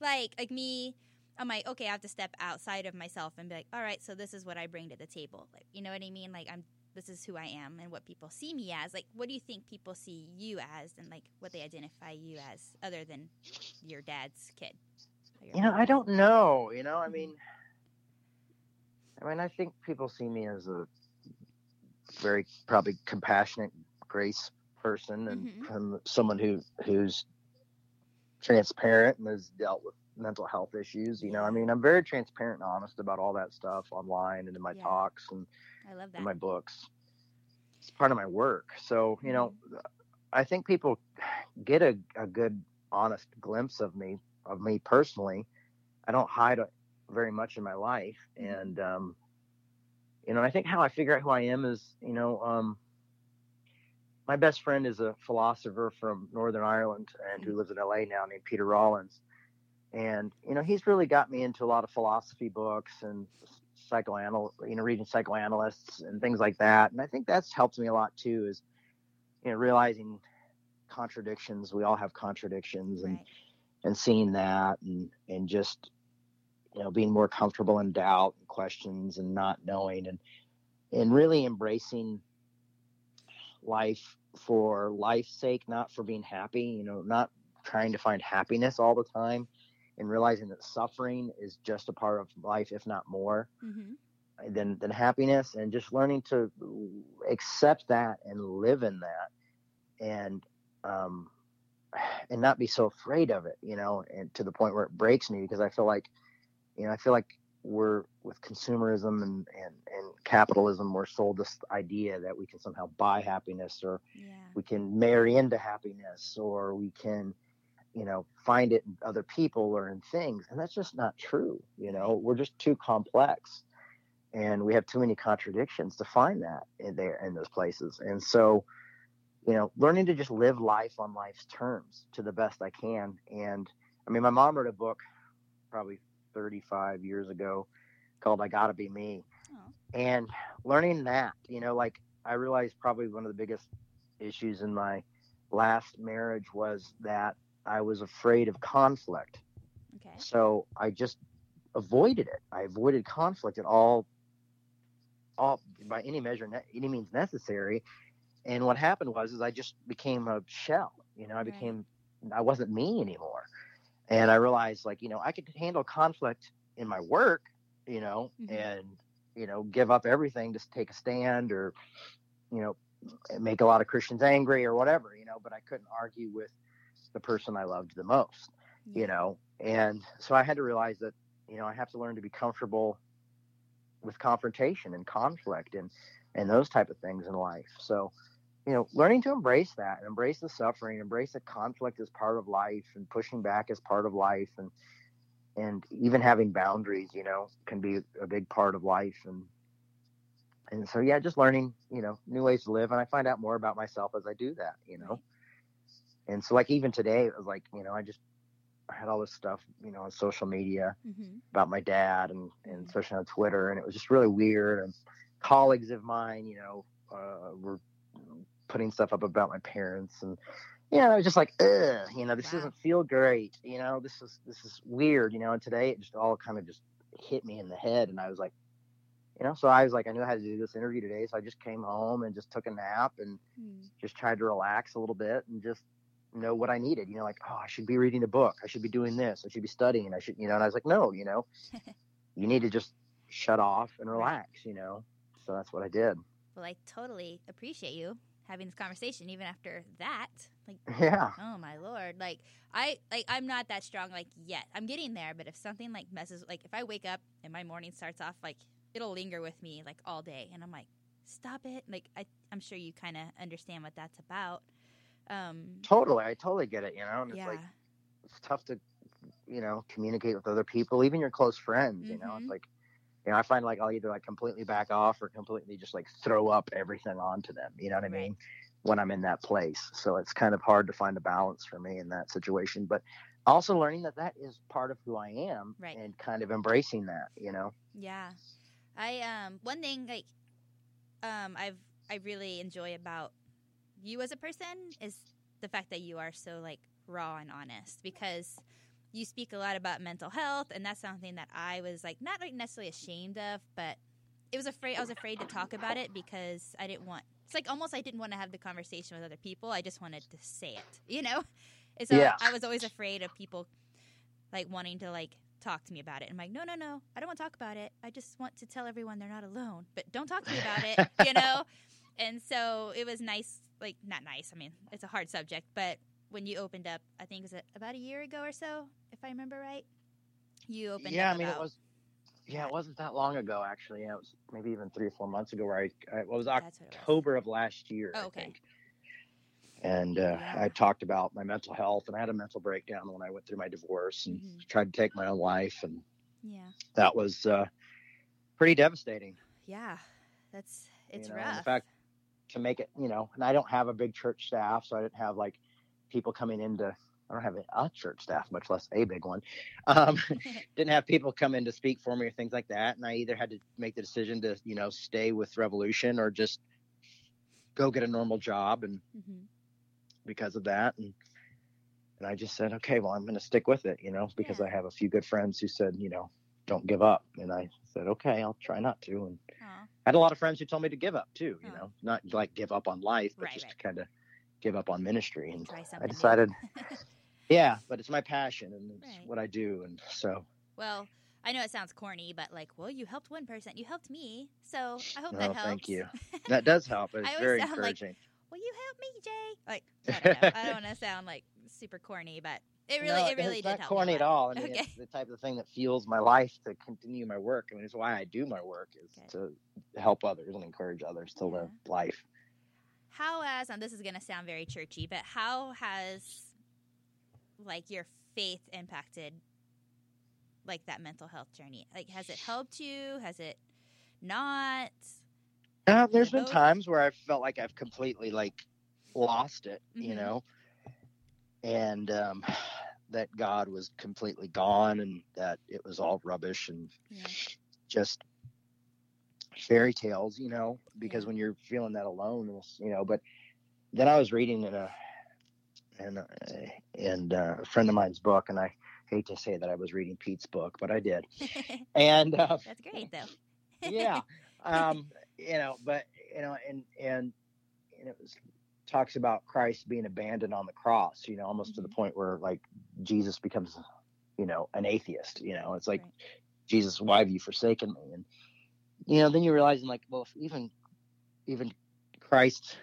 like like me, I'm like, okay, I have to step outside of myself and be like, all right, so this is what I bring to the table. Like, you know what I mean? Like, I'm this is who I am and what people see me as. Like, what do you think people see you as, and like what they identify you as other than your dad's kid? Your you know, mom. I don't know. You know, I mean I mean I think people see me as a very probably compassionate, grace person and mm-hmm. from someone who who's transparent and has dealt with mental health issues. You know, I mean, I'm very transparent and honest about all that stuff online and in my yeah. talks and I love that. In my books. It's part of my work. So, you know, mm-hmm. I think people get a, a good, honest glimpse of me, of me personally. I don't hide very much in my life. Mm-hmm. And, um, you know, I think how I figure out who I am is, you know, um, my best friend is a philosopher from Northern Ireland and who lives in L A now named Pete Rollins. And, you know, he's really got me into a lot of philosophy books and psychoanal, you know, reading psychoanalysts and things like that. And I think that's helped me a lot too, is, you know, realizing contradictions. We all have contradictions and, right. and seeing that and, and just, you know, being more comfortable in doubt and questions and not knowing and, and really embracing life for life's sake, not for being happy, you know, not trying to find happiness all the time and realizing that suffering is just a part of life, if not more mm-hmm. than, than happiness, and just learning to accept that and live in that and, um, and not be so afraid of it, you know, and to the point where it breaks me, because I feel like, you know, I feel like we're with consumerism and, and, and capitalism, we're sold this idea that we can somehow buy happiness or yeah. we can marry into happiness or we can, you know, find it in other people or in things. And that's just not true. You know, we're just too complex and we have too many contradictions to find that in there, in those places. And so, you know, learning to just live life on life's terms to the best I can. And I mean, my mom wrote a book probably thirty-five years ago called I Gotta Be Me. Oh. And learning that, you know, like I realized probably one of the biggest issues in my last marriage was that I was afraid of conflict. Okay. So I just avoided it. I avoided conflict at all, all by any measure, any means necessary. And what happened was, is I just became a shell, you know, I became, I wasn't me anymore. And I realized, like, you know, I could handle conflict in my work, you know, mm-hmm. and, you know, give up everything, just take a stand or, you know, make a lot of Christians angry or whatever, you know, but I couldn't argue with the person I loved the most, yeah. you know? And so I had to realize that, you know, I have to learn to be comfortable with confrontation and conflict and, and those type of things in life. So, you know, learning to embrace that and embrace the suffering, embrace the conflict as part of life and pushing back as part of life. And, and even having boundaries, you know, can be a big part of life. And, and so, yeah, just learning, you know, new ways to live. And I find out more about myself as I do that, you know? And so, like, even today, it was like, you know, I just I had all this stuff, you know, on social media mm-hmm. about my dad and, and mm-hmm. especially on Twitter. And it was just really weird. And colleagues of mine, you know, uh, were putting stuff up about my parents, and you know, it was just like, ugh, you know, this wow. doesn't feel great. You know, this is, this is weird, you know, and today it just all kind of just hit me in the head. And I was like, you know, so I was like, I knew I had to do this interview today. So I just came home and just took a nap and mm. just tried to relax a little bit and just know what I needed, you know, like, oh, I should be reading a book. I should be doing this. I should be studying. I should, you know, and I was like, no, you know, you need to just shut off and relax, you know? So that's what I did. Well, I totally appreciate you having this conversation even after that. Like, yeah. Oh my Lord. Like I, like I'm not that strong, like, yet. I'm getting there, but if something like messes, like if I wake up and my morning starts off, like it'll linger with me like all day. And I'm like, stop it. Like, I, I'm sure you kind of understand what that's about. Um, totally. I totally get it. You know, and it's yeah. like, it's tough to, you know, communicate with other people, even your close friends, mm-hmm. you know, it's like, you know, I find like I'll either like completely back off or completely just like throw up everything onto them. You know what I mean? Right. When I'm in that place. So it's kind of hard to find a balance for me in that situation, but also learning that that is part of who I am right. and kind of embracing that, you know? Yeah. I, um, one thing like, um, I've, I really enjoy about you as a person is the fact that you are so like raw and honest, because you speak a lot about mental health, and that's something that I was like not like necessarily ashamed of, but it was afraid I was afraid to talk about it because I didn't want. It's like almost I didn't want to have the conversation with other people. I just wanted to say it, you know. And so yeah. I was always afraid of people like wanting to like talk to me about it. I'm like, no, no, no, I don't want to talk about it. I just want to tell everyone they're not alone, but don't talk to me about it, you know. And so it was nice, like not nice. I mean, it's a hard subject, but. When you opened up, I think it was about a year ago or so, if I remember right, you opened yeah, up. Yeah, I mean, about... it was, yeah, it wasn't that long ago, actually. Yeah, it was maybe even three or four months ago where I, I it was October it was. of last year. Oh, okay. I think. And uh, yeah. I talked about my mental health, and I had a mental breakdown when I went through my divorce and mm-hmm. tried to take my own life. And yeah, that was uh, pretty devastating. Yeah, that's, it's you know, rough. In fact, to make it, you know, and I don't have a big church staff, so I didn't have like, people coming into, I don't have a church staff, much less a big one. Um, didn't have people come in to speak for me or things like that. And I either had to make the decision to, you know, stay with Revolution or just go get a normal job. And mm-hmm. because of that. And, and I just said, okay, well, I'm going to stick with it, you know, because yeah. I have a few good friends who said, you know, don't give up. And I said, okay, I'll try not to. And Aww. I had a lot of friends who told me to give up too, you Aww. Know, not like give up on life, but right, just right. to kind of give up on ministry, and I decided yeah but it's my passion and it's right. what I do. And so, well, I know it sounds corny, but like, well, you helped one person, you helped me, so I hope oh, that helps. Thank you. That does help. It's very encouraging. Like, will you help me, Jay? Like, I don't know. I don't want to sound like super corny, but it really no, it really it's did not help corny at all. I mean, okay. It's the type of thing that fuels my life to continue my work. I mean, it's why I do my work, is okay. to help others and encourage others to yeah. live life. How has, and this is going to sound very churchy, but how has, like, your faith impacted, like, that mental health journey? Like, has it helped you? Has it not? Uh, there's been times where I've felt like I've completely, like, lost it, mm-hmm. you know, and um, that God was completely gone and that it was all rubbish and yeah. just fairy tales, you know, because yeah. when you're feeling that alone, you know. But then I was reading in a and and a friend of mine's book, and I hate to say that I was reading Pete's book, but I did. And uh, that's great though. yeah, um, you know, but you know, and and and it was talks about Christ being abandoned on the cross, you know, almost mm-hmm. to the point where like Jesus becomes, you know, an atheist, you know, it's like, right. Jesus, why have you forsaken me? And, you know, then you realize, like, well, if even, even Christ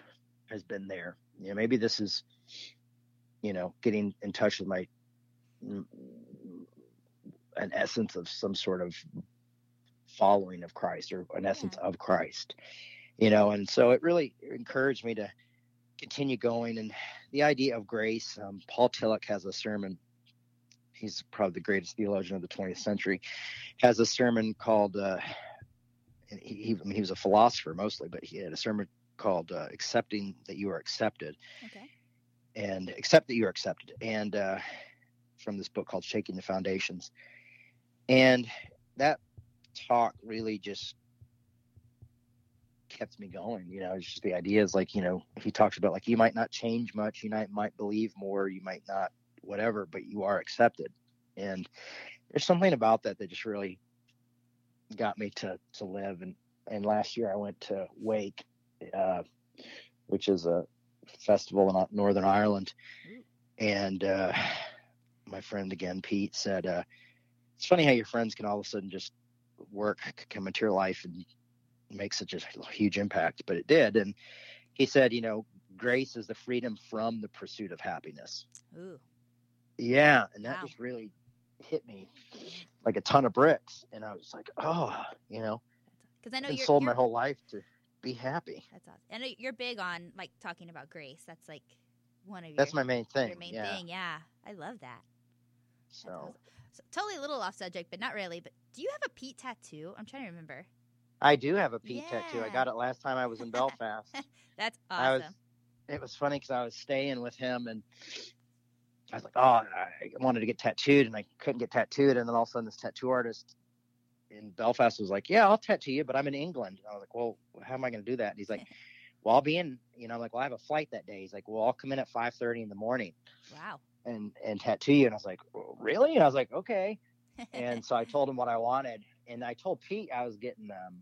has been there, you know, maybe this is, you know, getting in touch with my, an essence of some sort of following of Christ or an yeah. essence of Christ, you know? And so it really encouraged me to continue going. And the idea of grace, um, Paul Tillich has a sermon. He's probably the greatest theologian of the twentieth century, has a sermon called, uh, he, he, I mean, he was a philosopher mostly, but he had a sermon called uh, Accepting That You Are Accepted. Okay. And accept that you are accepted. And uh, from this book called Shaking the Foundations. And that talk really just kept me going. You know, it's just the idea is like, you know, he talks about like, you might not change much, you might, might believe more, you might not, whatever, but you are accepted. And there's something about that that just really got me to to live. And and last year I went to Wake, uh which is a festival in Northern Ireland, and uh my friend again Pete said, uh it's funny how your friends can all of a sudden just work come into your life and make such a huge impact, but it did. And he said, you know, grace is the freedom from the pursuit of happiness. Ooh. Yeah, and that wow. just really hit me like a ton of bricks, and I was like, "Oh, you know," because I know I've been sold my whole life to be happy. That's awesome. And you're big on like talking about grace. That's like one of your, that's my main thing. Your main yeah. thing, yeah. I love that. So. Awesome. So, totally a little off subject, but not really. But do you have a Pete tattoo? I'm trying to remember. I do have a Pete yeah. tattoo. I got it last time I was in Belfast. That's awesome. I was, it was funny because I was staying with him and. I was like, oh, I wanted to get tattooed, and I couldn't get tattooed. And then all of a sudden this tattoo artist in Belfast was like, yeah, I'll tattoo you, but I'm in England. And I was like, well, how am I going to do that? And he's like, well, I'll be in, you know, I'm like, well, I have a flight that day. He's like, well, I'll come in at five thirty in the morning. Wow. And, and tattoo you. And I was like, well, really? And I was like, okay. And so I told him what I wanted. And I told Pete I was getting um,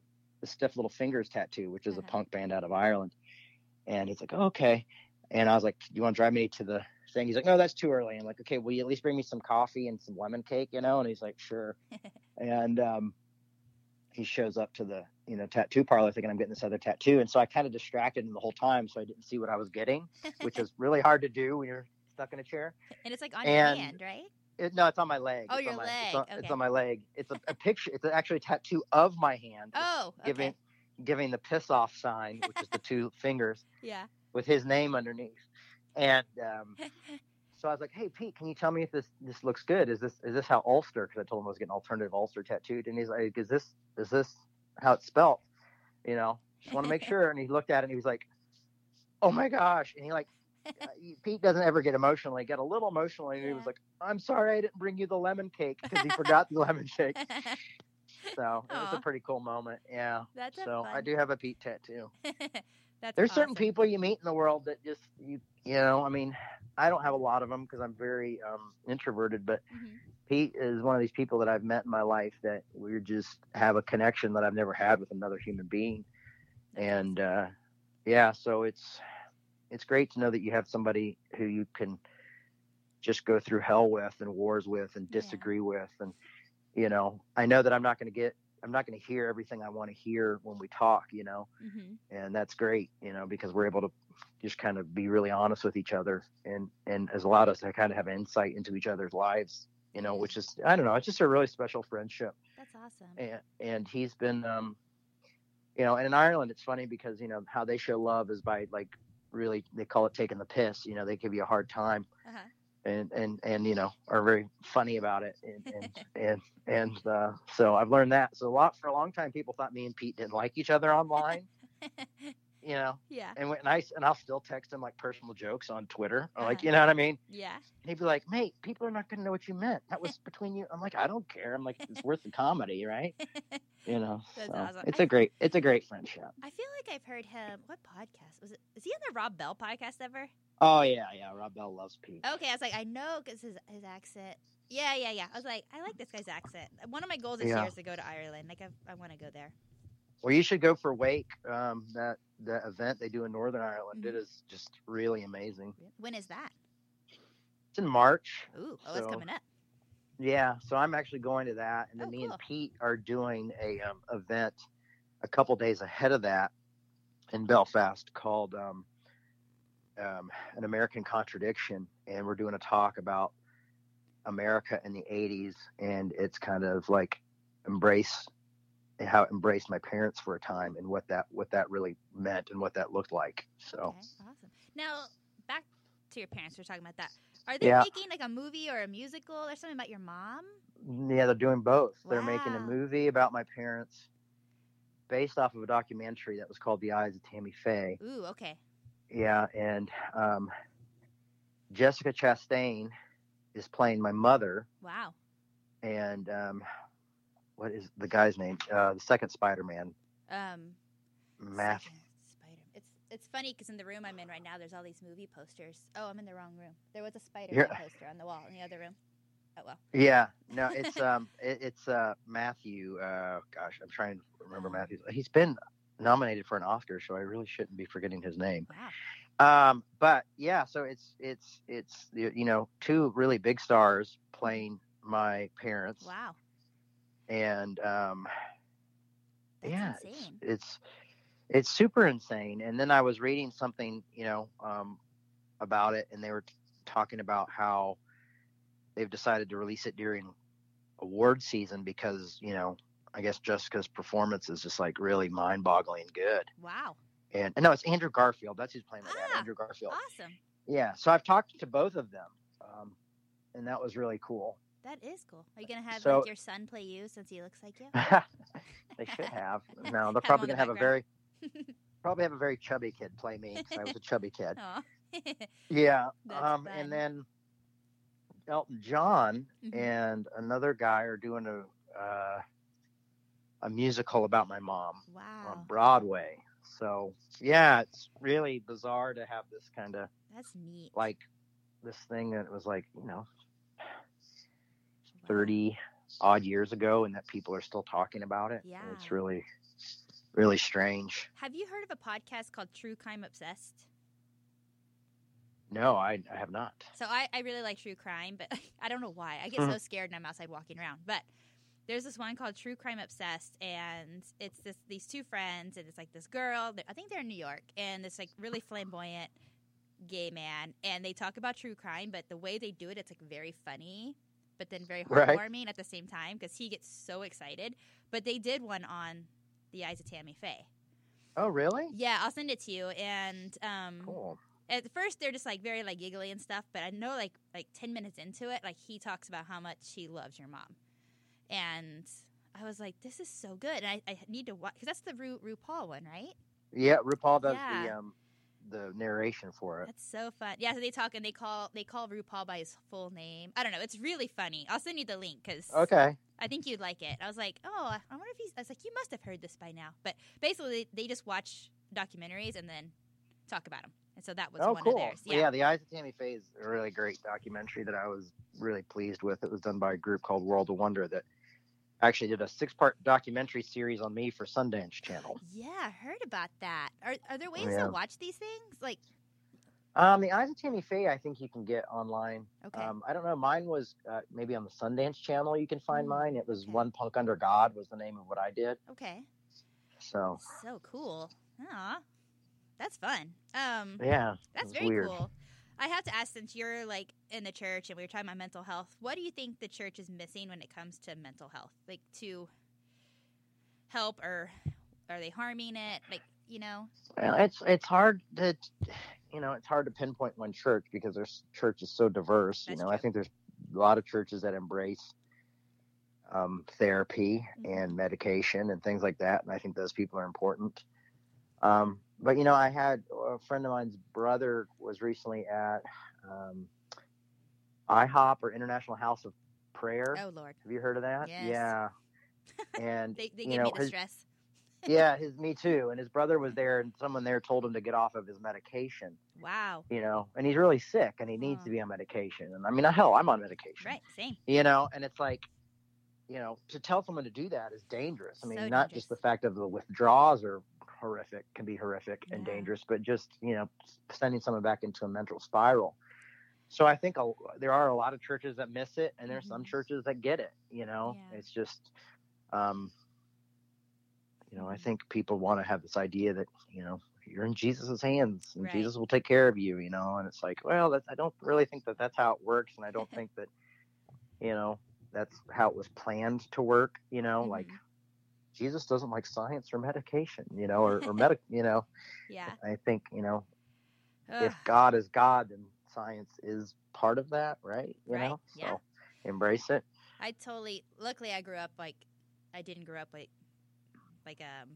the Stiff Little Fingers tattoo, which is uh-huh. a punk band out of Ireland. And he's like, oh, okay. And I was like, you want to drive me to the thing? He's like, no, that's too early. I'm like, okay, will you at least bring me some coffee and some lemon cake, you know? And he's like, sure. And um, he shows up to the, you know, tattoo parlor thinking I'm getting this other tattoo. And so I kind of distracted him the whole time, so I didn't see what I was getting, which is really hard to do when you're stuck in a chair. And it's like on and your hand, right? It, no, it's on my leg. Oh, it's your on my, leg. It's on, okay. It's on my leg. It's a, a picture. It's actually a tattoo of my hand. Oh, okay. Giving, giving the piss off sign, which is the two fingers. Yeah. With his name underneath. And um, so I was like, hey, Pete, can you tell me if this, this looks good? Is this is this how Ulster, because I told him I was getting alternative Ulster tattooed. And he's like, is this is this how it's spelt? You know, just want to make sure. And he looked at it and he was like, oh, my gosh. And he like, uh, Pete doesn't ever get emotional. He got a little emotional. And yeah. he was like, I'm sorry I didn't bring you the lemon cake, because he forgot the lemon cake. So it was a pretty cool moment. Yeah. That's so fun. I do have a Pete tattoo. That's There's awesome. Certain people you meet in the world that just, you you know, I mean, I don't have a lot of them because I'm very um, introverted, but mm-hmm. Pete is one of these people that I've met in my life that we just have a connection that I've never had with another human being. And, uh, yeah, so it's it's great to know that you have somebody who you can just go through hell with and wars with and disagree yeah. with. And, you know, I know that I'm not going to get. I'm not going to hear everything I want to hear when we talk, you know, mm-hmm. and that's great, you know, because we're able to just kind of be really honest with each other, and, and has allowed us to kind of have insight into each other's lives, you know, which is, I don't know, it's just a really special friendship. That's awesome. And, and he's been, um, you know, and in Ireland, it's funny because, you know, how they show love is by like, really, they call it taking the piss, you know, they give you a hard time. Uh-huh. And, and, and, you know, are very funny about it. And, and, and, and uh, so I've learned that. So a lot for a long time, people thought me and Pete didn't like each other online, you know? Yeah. And when I, and I'll still text him like personal jokes on Twitter. Or like, uh-huh. you know what I mean? Yeah. And he'd be like, mate, people are not going to know what you meant. That was between you. I'm like, I don't care. I'm like, it's worth the comedy. Right. You know, so awesome. It's I, a great, it's a great friendship. I feel like I've heard him. What podcast was it? Is he on the Rob Bell podcast ever? Oh, yeah, yeah. Rob Bell loves Pete. Okay, I was like, I know, because his, his accent. Yeah, yeah, yeah. I was like, I like this guy's accent. One of my goals this yeah. year is to go to Ireland. Like, I I want to go there. Well, you should go for Wake. Um, that the event they do in Northern Ireland, mm-hmm. it is just really amazing. When is that? It's in March. Ooh, oh, so, it's coming up. Yeah, so I'm actually going to that, and then oh, me cool. and Pete are doing a um, event a couple days ahead of that in Belfast called um, um, An American Contradiction, and we're doing a talk about America in the eighties, and it's kind of like embrace how it embraced my parents for a time and what that what that really meant and what that looked like. So okay, awesome. Now back to your parents, we're talking about that. Are they yeah. making like a movie or a musical or something about your mom? Yeah, they're doing both. Wow. They're making a movie about my parents based off of a documentary that was called The Eyes of Tammy Faye. Ooh, okay. Yeah, and um, Jessica Chastain is playing my mother. Wow. And um, what is the guy's name? Uh, the second Spider-Man. Um, Matt. It's funny because in the room I'm in right now, there's all these movie posters. Oh, I'm in the wrong room. There was a Spider-Man yeah. poster on the wall in the other room. Oh, well. Yeah. No, it's um, it, it's uh, Matthew. Uh, gosh, I'm trying to remember Matthew. He's been nominated for an Oscar, so I really shouldn't be forgetting his name. Wow. Um, but, yeah, so it's, it's, it's you know, two really big stars playing my parents. Wow. And, um, yeah, it's, it's – it's super insane. And then I was reading something, you know, um, about it, and they were t- talking about how they've decided to release it during award season because, you know, I guess Jessica's performance is just like really mind-boggling good. Wow. And, and no, it's Andrew Garfield. That's who's playing my dad, ah, Andrew Garfield. Awesome. Yeah. So I've talked to both of them, um, and that was really cool. That is cool. Are you going to have so, like, your son play you since he looks like you? They should have. No, they're probably going to have a very... Probably have a very chubby kid play me because I was a chubby kid. Yeah. Um, and then Elton John mm-hmm. and another guy are doing a uh, a musical about my mom wow. on Broadway. So, yeah, it's really bizarre to have this kind of that's neat. Like this thing that was like, you know, thirty wow. odd years ago and that people are still talking about it. Yeah. It's really... really strange. Have you heard of a podcast called True Crime Obsessed? No, I, I have not. So I, I really like true crime, but I don't know why. I get so scared when I'm outside walking around. But there's this one called True Crime Obsessed, and it's this these two friends, and it's like this girl. I think they're in New York, and this like really flamboyant gay man, and they talk about true crime, but the way they do it, it's like very funny, but then very heartwarming right. at the same time because he gets so excited. But they did one on... The Eyes of Tammy Faye. Oh, really? Yeah, I'll send it to you. And um, cool. At first, they're just like very like giggly and stuff. But I know like like ten minutes into it, like he talks about how much he loves your mom, and I was like, this is so good. And I, I need to watch because that's the Ru- RuPaul one, right? Yeah, RuPaul does yeah. the um the narration for it. That's so fun. Yeah, so they talk and they call they call RuPaul by his full name. I don't know. It's really funny. I'll send you the link because okay. I think you'd like it. I was like, oh, I wonder if he's... I was like, you must have heard this by now. But basically, they, they just watch documentaries and then talk about them. And so that was oh, one cool. of theirs. Yeah. yeah, The Eyes of Tammy Faye is a really great documentary that I was really pleased with. It was done by a group called World of Wonder that actually did a six-part documentary series on me for Sundance Channel. Yeah, I heard about that. Are are there ways yeah. to watch these things? Like, um, The Eyes of Tammy Faye, I think you can get online. Okay. Um, I don't know. Mine was uh, maybe on the Sundance Channel. You can find mine. It was okay. One Punk Under God was the name of what I did. Okay. So. So cool. Aw, that's fun. Um, yeah. That's very weird. Cool. I have to ask, since you're like in the church and we were talking about mental health, what do you think the church is missing when it comes to mental health? Like to help, or are they harming it? Like, you know, well, it's it's hard to. You know, it's hard to pinpoint one church because their church is so diverse. That's you know, true. I think there's a lot of churches that embrace um, therapy mm-hmm. and medication and things like that. And I think those people are important. Um, but, you know, I had a friend of mine's brother was recently at um, I hop or International House of Prayer. Oh, Lord. Have you heard of that? Yes. Yeah. And they, they you give know, me the his, stress. Yeah, his me too. And his brother was there, and someone there told him to get off of his medication. Wow. You know, and he's really sick, and he needs oh. to be on medication. And I mean, hell, I'm on medication. Right, same. You know, and it's like, you know, to tell someone to do that is dangerous. I mean, so not dangerous. Just the fact of the withdrawals are horrific, can be horrific yeah. and dangerous, but just, you know, sending someone back into a mental spiral. So I think a, there are a lot of churches that miss it, and there's mm-hmm. some churches that get it, you know, yeah. it's just, um, you know, I think people want to have this idea that, you know, you're in Jesus's hands and right. Jesus will take care of you, you know? And it's like, well, that's, I don't really think that that's how it works. And I don't think that, you know, that's how it was planned to work, you know, mm-hmm. like Jesus doesn't like science or medication, you know, or, or medic, you know, yeah. I think, you know, Ugh. if God is God, then science is part of that. Right. You right. know, so yeah. embrace it. I totally, luckily I grew up, like, I didn't grow up like, like, um,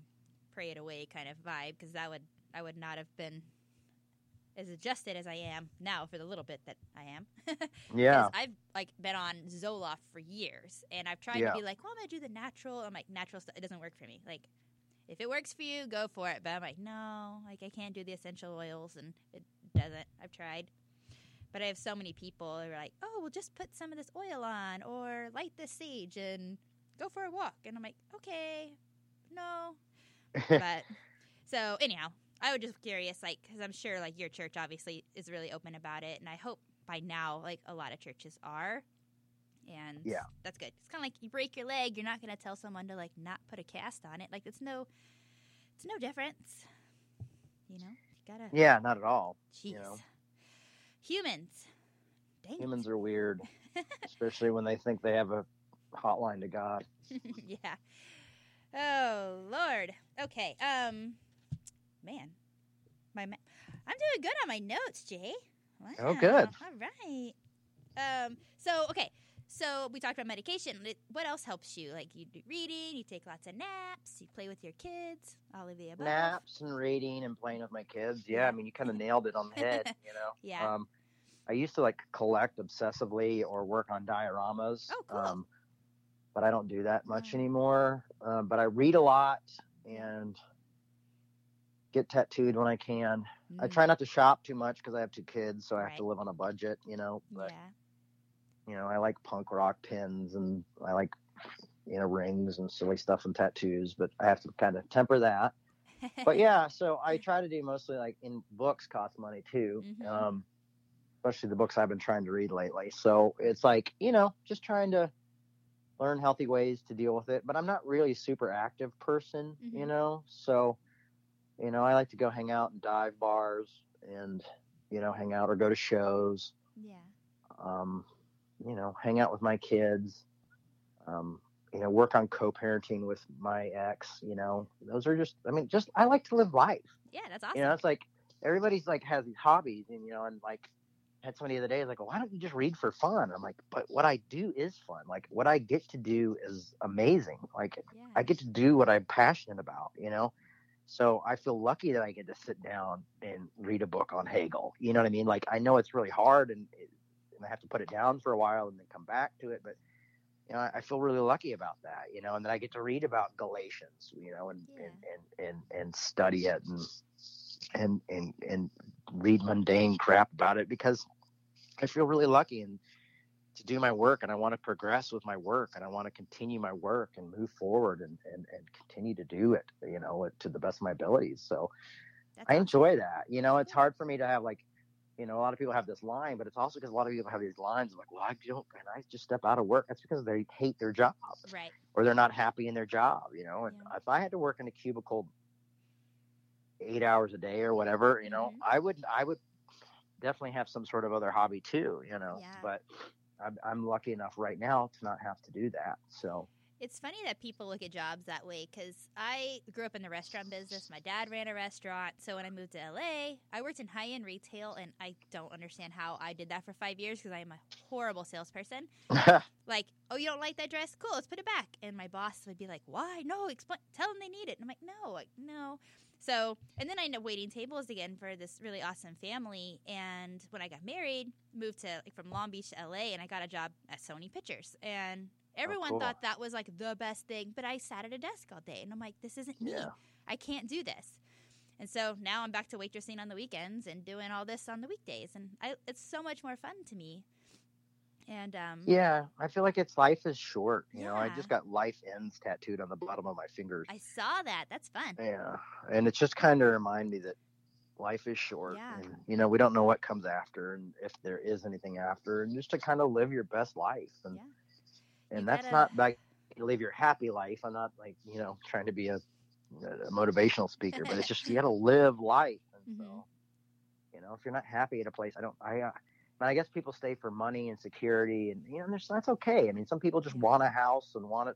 pray it away kind of vibe. Cause that would, I would not have been as adjusted as I am now for the little bit that I am. yeah. I've like been on Zoloft for years, and I've tried yeah. to be like, well, I'm going to do the natural. I'm like, natural stuff. It doesn't work for me. Like, if it works for you, go for it. But I'm like, no, like I can't do the essential oils, and it doesn't. I've tried. But I have so many people who are like, oh, well, just put some of this oil on or light this sage and go for a walk. And I'm like, okay, no. But so anyhow, I was just curious, like, because I'm sure, like, your church obviously is really open about it, and I hope by now, like, a lot of churches are, and yeah. that's good. It's kind of like you break your leg, you're not going to tell someone to, like, not put a cast on it. Like, it's no, it's no difference, you know? You gotta. Yeah, not at all. Jeez. You know? Humans. Dang. Humans are weird, especially when they think they have a hotline to God. yeah. Oh, Lord. Okay, um... Man, my ma- I'm doing good on my notes, Jay. Wow. Oh, good. All right. Um. So, okay. So we talked about medication. What else helps you? Like, you do reading, you take lots of naps, you play with your kids, all of the above. Naps and reading and playing with my kids. Yeah, I mean, you kind of nailed it on the head, you know? yeah. Um, I used to, like, collect obsessively or work on dioramas. Oh, cool. Um, but I don't do that much oh. anymore. Uh, but I read a lot and... get tattooed when I can. Mm. I try not to shop too much because I have two kids, so I have right. to live on a budget, you know. But yeah. you know, I like punk rock pins, and I like, you know, rings and silly stuff and tattoos, but I have to kind of temper that. But yeah, so I try to do mostly like in books cost money too, mm-hmm. um, especially the books I've been trying to read lately. So it's like, you know, just trying to learn healthy ways to deal with it. But I'm not really a super active person, mm-hmm. you know, so. You know, I like to go hang out in dive bars and, you know, hang out or go to shows. Yeah. Um, you know, hang out with my kids. Um, you know, work on co-parenting with my ex, you know. Those are just, I mean, just, I like to live life. Yeah, that's awesome. You know, it's like, everybody's like has these hobbies and, you know, and like, I had somebody the other day, like, why don't you just read for fun? And I'm like, but what I do is fun. Like, what I get to do is amazing. Like, yeah. I get to do what I'm passionate about, you know. So I feel lucky that I get to sit down and read a book on Hegel. You know what I mean? Like, I know it's really hard, and, it, and I have to put it down for a while and then come back to it. But, you know, I feel really lucky about that, you know, and then I get to read about Galatians, you know, and, yeah. and, and, and, and study it and, and, and, and read mundane crap about it because I feel really lucky and to do my work, and I want to progress with my work, and I want to continue my work and move forward and, and, and continue to do it, you know, to the best of my abilities. So That's I awesome. enjoy that. You know, it's hard for me to have like, you know, a lot of people have this line, but it's also because a lot of people have these lines of like, well, I don't, and I just step out of work. That's because they hate their job right? or they're not happy in their job, you know, and yeah. if I had to work in a cubicle eight hours a day or whatever, you know, mm-hmm. I would, I would definitely have some sort of other hobby too, you know, yeah. but I'm, I'm lucky enough right now to not have to do that. So it's funny that people look at jobs that way because I grew up in the restaurant business. My dad ran a restaurant. So when I moved to L A, I worked in high-end retail, and I don't understand how I did that for five years because I am a horrible salesperson. Like, oh, you don't like that dress? Cool, let's put it back. And my boss would be like, why? No, explain. Tell them they need it. And I'm like, no, like, no. So, and then I ended up waiting tables again for this really awesome family. And when I got married, moved to like from Long Beach to L A, and I got a job at Sony Pictures. And everyone oh, cool. thought that was like the best thing, but I sat at a desk all day and I'm like, this isn't me. Yeah. I can't do this. And so now I'm back to waitressing on the weekends and doing all this on the weekdays. And I, it's so much more fun to me. And um, yeah, I feel like it's life is short. You yeah. know, I just got life ends tattooed on the bottom of my fingers. I saw that. That's fun. Yeah. And it's just kind of remind me that life is short. Yeah. And, you know, we don't know what comes after and if there is anything after, and just to kind of live your best life. And, yeah. and that's gotta... not like live your happy life. I'm not like, you know, trying to be a, a motivational speaker, but it's just, you got to live life. And mm-hmm. so, you know, if you're not happy at a place, I don't, I, uh, I guess people stay for money and security, and you know, there's, that's okay. I mean, some people just want a house and want to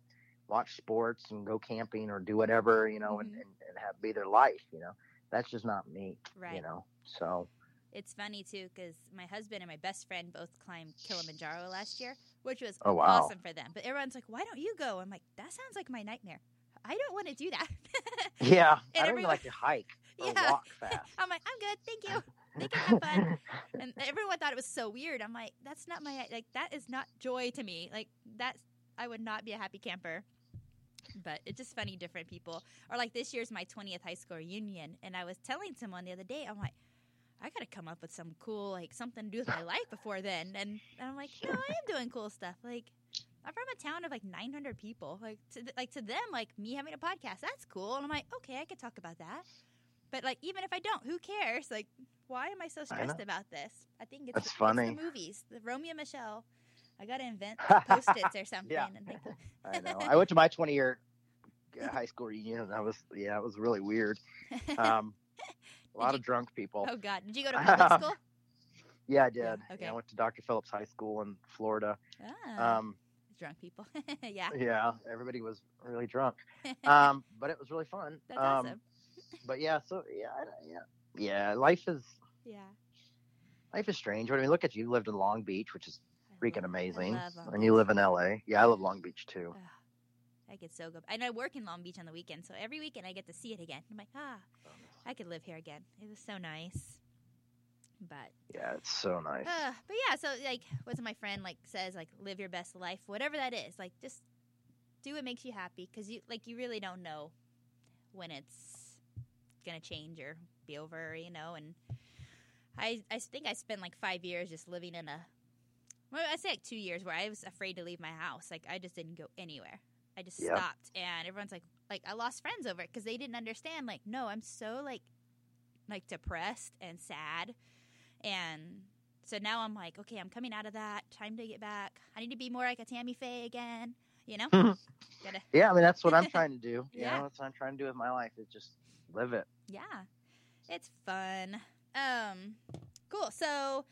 watch sports and go camping or do whatever, you know, mm-hmm. and, and, and have be their life, you know, that's just not me, right. you know? So it's funny too, because my husband and my best friend both climbed Kilimanjaro last year, which was oh, wow. awesome for them. But everyone's like, why don't you go? I'm like, that sounds like my nightmare. I don't want to do that. Yeah. And I don't everyone... like to hike or yeah. walk fast. I'm like, I'm good. Thank you. They can have fun. And everyone thought it was so weird. I'm like, that's not my, like, that is not joy to me. Like, that's, I would not be a happy camper. But it's just funny, different people. Or, like, this year's my twentieth high school reunion. And I was telling someone the other day, I'm like, I got to come up with some cool, like, something to do with my life before then. And, and I'm like, no, I am doing cool stuff. Like, I'm from a town of, like, nine hundred people. Like to, th- like, to them, like, me having a podcast, that's cool. And I'm like, okay, I could talk about that. But, like, even if I don't, who cares? Like, why am I so stressed I about this? I think it's, it's funny. The movies, the Romeo and Michelle. I got to invent Post-its or something. Yeah. And think I know. I went to my twenty-year high school reunion. And I was, yeah, it was really weird. Um, a lot you, of drunk people. Oh, God. Did you go to public school? Yeah, I did. Yeah, okay. Yeah, I went to Doctor Phillips High School in Florida. Ah. Um, drunk people. yeah. Yeah. Everybody was really drunk. Um, but it was really fun. That's um, awesome. But yeah, so yeah, yeah, yeah. Life is yeah, life is strange. I mean, look at you. You lived in Long Beach, which is I freaking love, amazing, and you live in L A. Yeah, I love Long Beach too. Oh, I get so good, and I work in Long Beach on the weekend, so every weekend I get to see it again. I'm like, ah, oh, I could live here again. It was so nice. But yeah, it's so nice. Uh, but yeah, so like, what's my friend like says? Like, live your best life, whatever that is. Like, just do what makes you happy, because you like you really don't know when it's gonna change or be over, you know. And I I think I spent like five years just living in a well I say like two years where I was afraid to leave my house. Like I just didn't go anywhere. I just yeah. stopped, and everyone's like like I lost friends over it because they didn't understand. Like no, I'm so like like depressed and sad, and so now I'm like okay, I'm coming out of that. Time to get back. I need to be more like a Tammy Faye again. You know? Gotta... Yeah, I mean that's what I'm trying to do. You yeah, know? That's what I'm trying to do with my life. Is just live it. Yeah, it's fun. Um, cool. So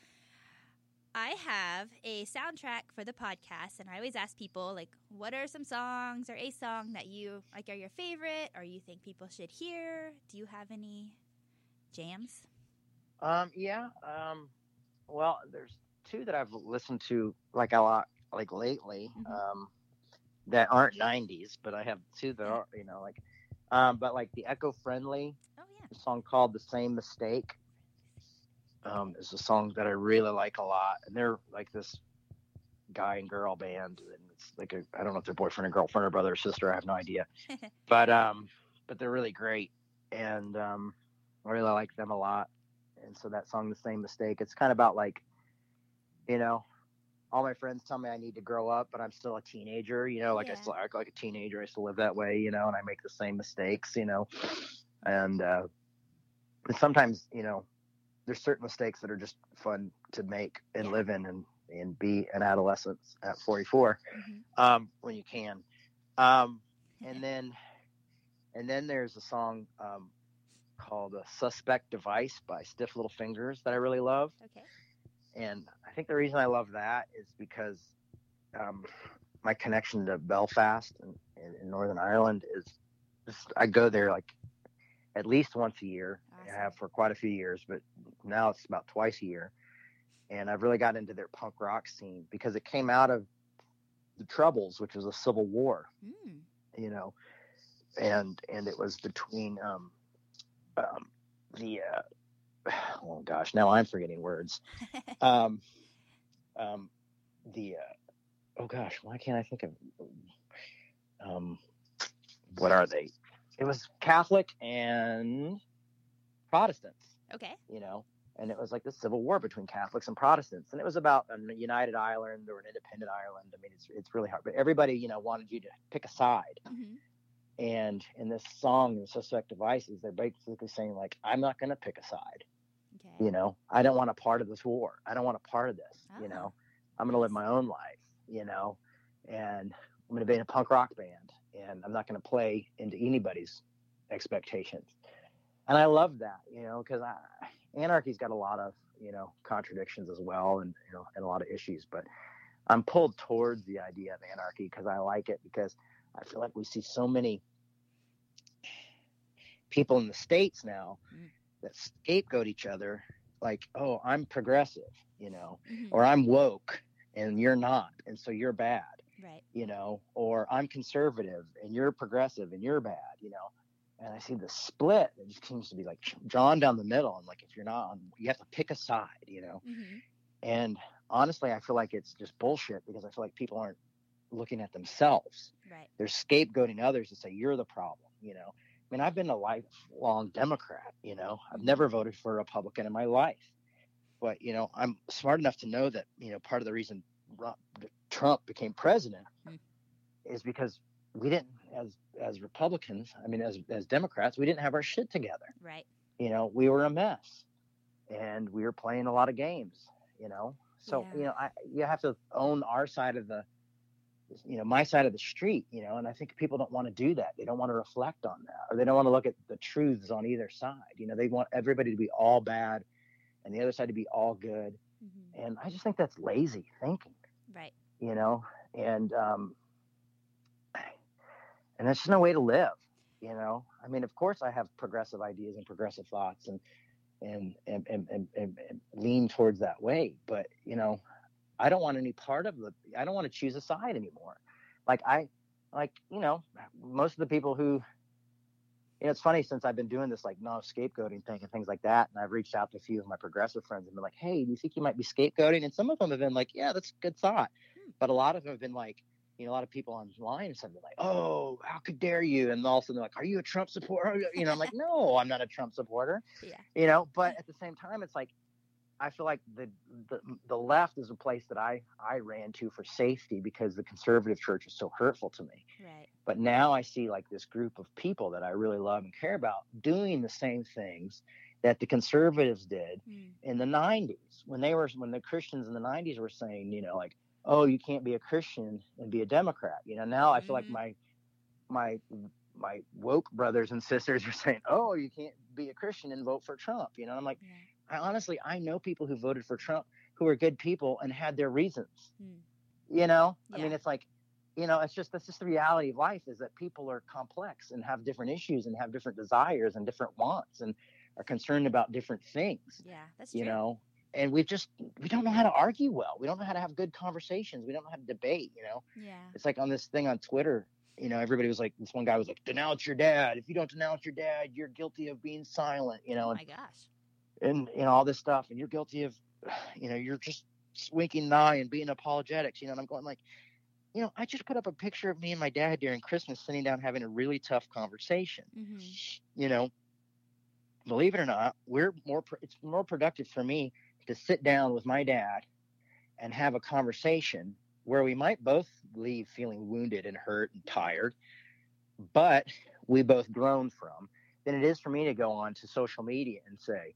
I have a soundtrack for the podcast, and I always ask people like, what are some songs or a song that you like are your favorite or you think people should hear? Do you have any jams? Um, yeah. Um, well, there's two that I've listened to like a lot, like lately, mm-hmm. um, that aren't nineties, but I have two that are, you know, like. Um, but like the Echo Friendly oh, yeah. song called The Same Mistake um, is a song that I really like a lot. And they're like this guy and girl band. And it's like, a, I don't know if they're boyfriend and girlfriend or brother or sister. I have no idea, but, um, but they're really great. And um, I really like them a lot. And so that song, The Same Mistake, it's kind of about like, you know, all my friends tell me I need to grow up, but I'm still a teenager, you know, like yeah. I still act like a teenager. I still live that way, you know, and I make the same mistakes, you know, and, uh, and sometimes, you know, there's certain mistakes that are just fun to make and yeah. live in and, and be an adolescent at forty-four, mm-hmm. um, when you can. Um, and then, and then there's a song, um, called A Suspect Device by Stiff Little Fingers that I really love. Okay. And I think the reason I love that is because um, my connection to Belfast in, in Northern Ireland is just, I go there like at least once a year. Awesome. I have for quite a few years, but now it's about twice a year. And I've really got into their punk rock scene because it came out of the Troubles, which was a civil war, mm. you know, and, and it was between um, um, the, uh, oh gosh, now I'm forgetting words. Um, um, the uh, oh gosh, why can't I think of um, what are they? It was Catholic and Protestants. Okay, you know, And it was like the civil war between Catholics and Protestants. And it was about a united Ireland or an independent Ireland. I mean, it's it's really hard. But everybody, you know, wanted you to pick a side. Mm-hmm. And in this song, The Suspect of ISIS, they're basically saying, like, I'm not going to pick a side. Okay. You know, I don't want a part of this war. I don't want a part of this. Oh. You know, I'm going to live my own life, you know, and I'm going to be in a punk rock band. And I'm not going to play into anybody's expectations. And I love that, you know, because I... Anarchy's got a lot of, you know, contradictions as well, and you know, and a lot of issues. But I'm pulled towards the idea of anarchy because I like it, because I feel like we see so many people in the States now that scapegoat each other, like, oh, I'm progressive, you know, mm-hmm. or I'm woke and you're not, and so you're bad, right? You know, or I'm conservative and you're progressive and you're bad, you know. And I see the split that just seems to be like drawn down the middle. And like, if you're not on, you have to pick a side, you know? Mm-hmm. And honestly, I feel like it's just bullshit, because I feel like people aren't looking at themselves. Right. They're scapegoating others to say, you're the problem, you know? I mean, I've been a lifelong Democrat, you know? I've never voted for a Republican in my life. But, you know, I'm smart enough to know that, you know, part of the reason Trump became president mm-hmm. is because we didn't, as as Republicans, I mean, as as Democrats, we didn't have our shit together. Right. You know, we were a mess, and we were playing a lot of games. You know, so yeah. you know, I you have to own our side of the, you know, my side of the street. You know, and I think people don't want to do that. They don't want to reflect on that, or they don't want to look at the truths on either side. You know, they want everybody to be all bad, and the other side to be all good. Mm-hmm. And I just think that's lazy thinking. Right. You know, and um. And that's just no way to live, you know? I mean, of course I have progressive ideas and progressive thoughts and and and, and, and, and, and lean towards that way. But, you know, I don't want any part of the – I don't want to choose a side anymore. Like, I – like, you know, most of the people who – you know, it's funny, since I've been doing this, like, no-scapegoating thing and things like that, and I've reached out to a few of my progressive friends and been like, hey, do you think you might be scapegoating? And some of them have been like, yeah, that's a good thought. But a lot of them have been like, you know, a lot of people online and something like, oh, how could dare you? And all of a sudden they're like, are you a Trump supporter? You know, I'm like, no, I'm not a Trump supporter. Yeah. You know, but at the same time, it's like, I feel like the, the the left is a place that I, I ran to for safety, because the conservative church is so hurtful to me. Right. But now I see like this group of people that I really love and care about doing the same things that the conservatives did mm. in the nineties, when they were, when the Christians in the nineties were saying, you know, like, oh, you can't be a Christian and be a Democrat. You know, now I feel mm-hmm. like my my my woke brothers and sisters are saying, oh, you can't be a Christian and vote for Trump. You know, I'm like, yeah. I honestly, I know people who voted for Trump who are good people and had their reasons. Mm. You know, yeah. I mean, it's like, you know, it's just, that's just the reality of life, is that people are complex and have different issues and have different desires and different wants and are concerned about different things. Yeah, that's true. You know? And we just, we don't know how to argue well. We don't know how to have good conversations. We don't know how to debate, you know? Yeah. It's like on this thing on Twitter, you know, everybody was like, this one guy was like, denounce your dad. If you don't denounce your dad, you're guilty of being silent, you know? And, oh my gosh. And, you know, all this stuff. And you're guilty of, you know, you're just winking an eye and being apologetics, you know? And I'm going like, you know, I just put up a picture of me and my dad during Christmas sitting down having a really tough conversation, mm-hmm. you know? Believe it or not, we're more, it's more productive for me to sit down with my dad and have a conversation where we might both leave feeling wounded and hurt and tired, but we both grown from, than it is for me to go on to social media and say,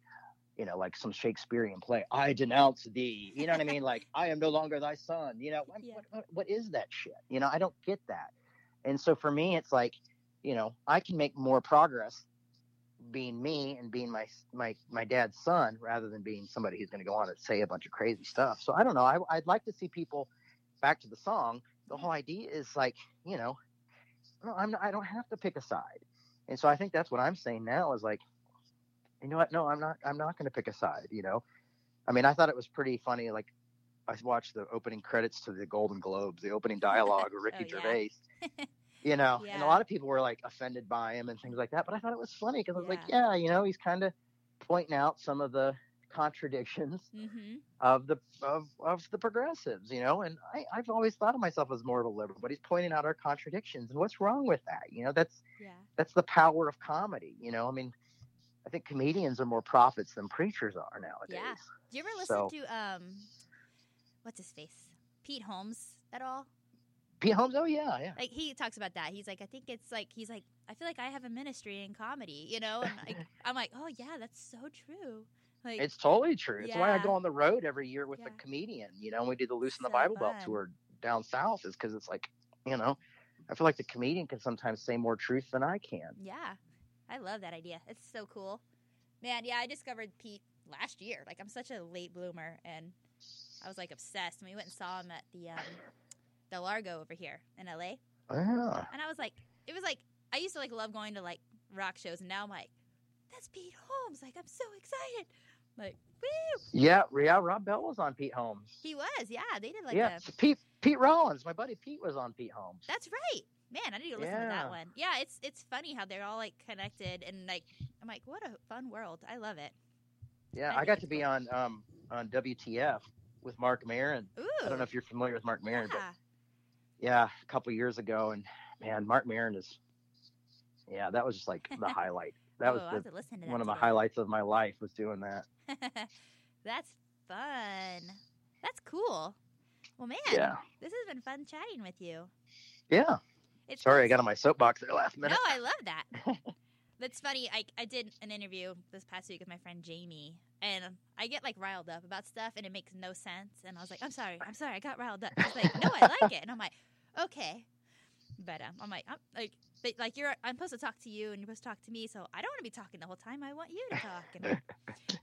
you know, like some Shakespearean play, I denounce thee, you know what I mean? Like, I am no longer thy son, you know, yeah. what, what, what is that shit? You know, I don't get that. And so for me, it's like, you know, I can make more progress being me and being my my my dad's son, rather than being somebody who's going to go on and say a bunch of crazy stuff. So I don't know. I, I'd like to see people, back to the song, the whole idea is like, you know, no, I'm not, I don't have to pick a side. And so I think that's what I'm saying now, is like, you know what? No, I'm not. I'm not going to pick a side. You know, I mean, I thought it was pretty funny. Like, I watched the opening credits to the Golden Globes, the opening dialogue of Ricky oh, Gervais. Yeah. You know, yeah. and a lot of people were, like, offended by him and things like that. But I thought it was funny, because I was yeah. like, yeah, you know, he's kind of pointing out some of the contradictions mm-hmm. of the of, of the progressives, you know. And I, I've always thought of myself as more of a liberal, but he's pointing out our contradictions. And what's wrong with that? You know, that's yeah. that's the power of comedy, you know. I mean, I think comedians are more prophets than preachers are nowadays. Yeah. Do you ever listen so, to um, what's his face, Pete Holmes at all? Pete Holmes? Oh yeah, yeah. Like he talks about that. He's like, I think it's like he's like, I feel like I have a ministry in comedy, you know. And like, I'm like, oh yeah, that's so true. Like, it's totally true. It's yeah. why I go on the road every year with yeah. a comedian. You know, and we do the Loosen the so Bible Belt tour down south, is because it's like, you know, I feel like the comedian can sometimes say more truth than I can. Yeah. I love that idea. It's so cool. Man, yeah, I discovered Pete last year. Like, I'm such a late bloomer, and I was, like, obsessed. And we went and saw him at the um, the Largo over here in L A. Yeah. And I was like, it was like, I used to, like, love going to, like, rock shows, and now I'm like, that's Pete Holmes. Like, I'm so excited. Like, woo! Yeah, yeah, Rob Bell was on Pete Holmes. He was, yeah. They did, like, yeah. a... Pete, Pete Rollins. My buddy Pete was on Pete Holmes. That's right. Man, I need to listen yeah. to that one. Yeah, it's it's funny how they're all, like, connected, and, like, I'm like, what a fun world. I love it. Yeah, I, I got to be on um on W T F with Marc Maron. Ooh. I don't know if you're familiar with Marc Maron, yeah. but, yeah, a couple years ago, and, man, Marc Maron is, yeah, that was just, like, the highlight. That was oh, the, one that of today. my highlights of my life was doing that. That's fun. That's cool. Well, man, yeah. this has been fun chatting with you. Yeah. It's Sorry, I got on my soapbox there last minute. No, I love that. That's funny. I I did an interview this past week with my friend Jamie, and I get, like, riled up about stuff, and it makes no sense. And I was like, I'm sorry. I'm sorry. I got riled up. She's like, no, I like it. And I'm like, okay. But um, I'm like, I'm, like, but, like you're, I'm supposed to talk to you, and you're supposed to talk to me, so I don't want to be talking the whole time. I want you to talk. And I,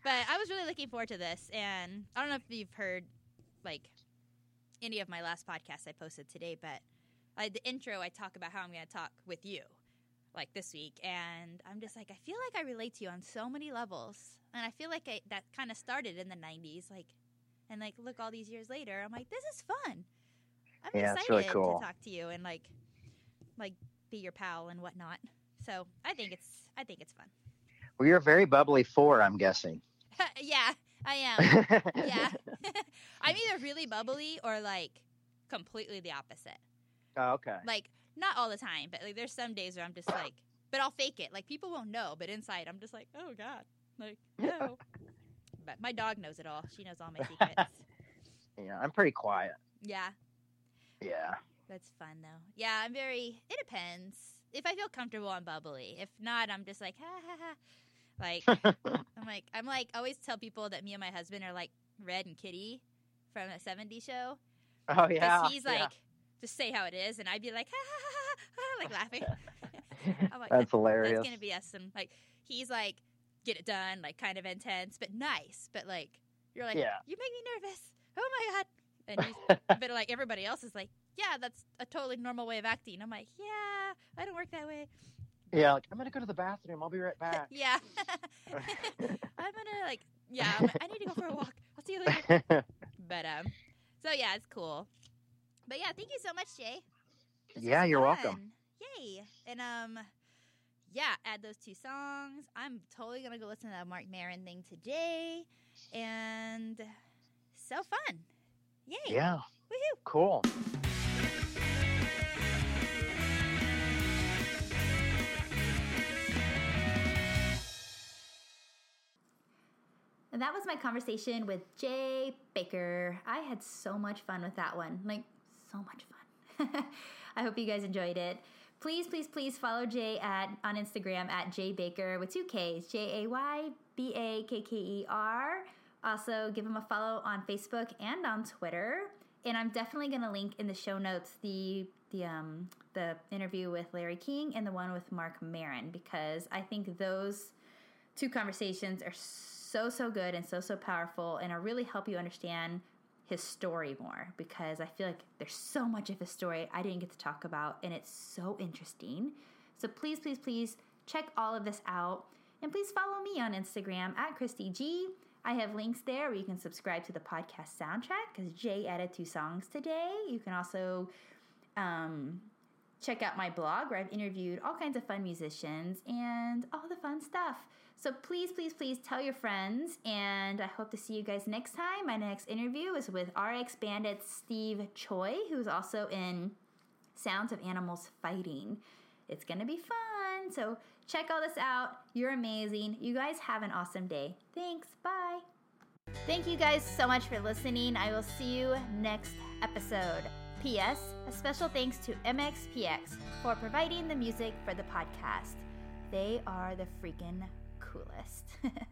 but I was really looking forward to this, and I don't know if you've heard, like, any of my last podcasts I posted today, but I, the intro, I talk about how I'm going to talk with you, like, this week, and I'm just like, I feel like I relate to you on so many levels, and I feel like I, that kind of started in the nineties, like, and, like, look, all these years later, I'm like, this is fun. I'm yeah, excited really cool. to talk to you and, like, like, be your pal and whatnot. So I think it's, I think it's fun. Well, you're a very bubbly four, I'm guessing. yeah, I am. yeah. I'm either really bubbly or, like, completely the opposite. Oh, okay. Like, not all the time, but, like, there's some days where I'm just like, but I'll fake it. Like, people won't know, but inside I'm just like, oh God, like, no. But my dog knows it all. She knows all my secrets. yeah. I'm pretty quiet. Yeah. Yeah. That's fun, though. Yeah, I'm very... It depends. If I feel comfortable, I'm bubbly. If not, I'm just like, ha, ha, ha. Like, I'm like, I'm like, I always tell people that me and my husband are like Red and Kitty from a seventies show. Oh, yeah. Because he's like, yeah. just say how it is, and I'd be like, ha, ha, ha, ha, like laughing. I'm like, that's, that's hilarious. That's going to be us. And like, he's like, get it done, like kind of intense, but nice. But like, you're like, yeah. you make me nervous. Oh, my God. And he's, but like, everybody else is like, yeah, that's a totally normal way of acting. I'm like, yeah, I don't work that way. Yeah, like, I'm going to go to the bathroom. I'll be right back. yeah. I'm going to, like, yeah, I'm like, I need to go for a walk. I'll see you later. But, um, so, yeah, it's cool. But, yeah, thank you so much, Jay. This yeah, you're fun. welcome. Yay. And, um, yeah, add those two songs. I'm totally going to go listen to that Marc Maron thing today. And so fun. Yay. Yeah. Woohoo. Cool. And that was my conversation with Jay Bakker. I had so much fun with that one. Like, so much fun. I hope you guys enjoyed it. Please, please, please follow Jay at on Instagram at Jay Bakker with two Ks. J A Y B A K K E R. Also, give him a follow on Facebook and on Twitter. And I'm definitely going to link in the show notes the the um the interview with Larry King and the one with Marc Maron, because I think those two conversations are so so, so good and so, so powerful, and it'll really help you understand his story more, because I feel like there's so much of his story I didn't get to talk about, and it's so interesting. So please, please, please check all of this out, and please follow me on Instagram at Christy G. I have links there where you can subscribe to the podcast soundtrack, because Jay added two songs today. You can also um, check out my blog where I've interviewed all kinds of fun musicians and all the fun stuff. So please, please, please tell your friends, and I hope to see you guys next time. My next interview is with R X Bandit Steve Choi, who's also in Sounds of Animals Fighting. It's going to be fun. in. So check all this out. You're amazing. You guys have an awesome day. Thanks. Bye. Thank you guys so much for listening. I will see you next episode. P S. A special thanks to M X P X for providing the music for the podcast. They are the freaking coolest.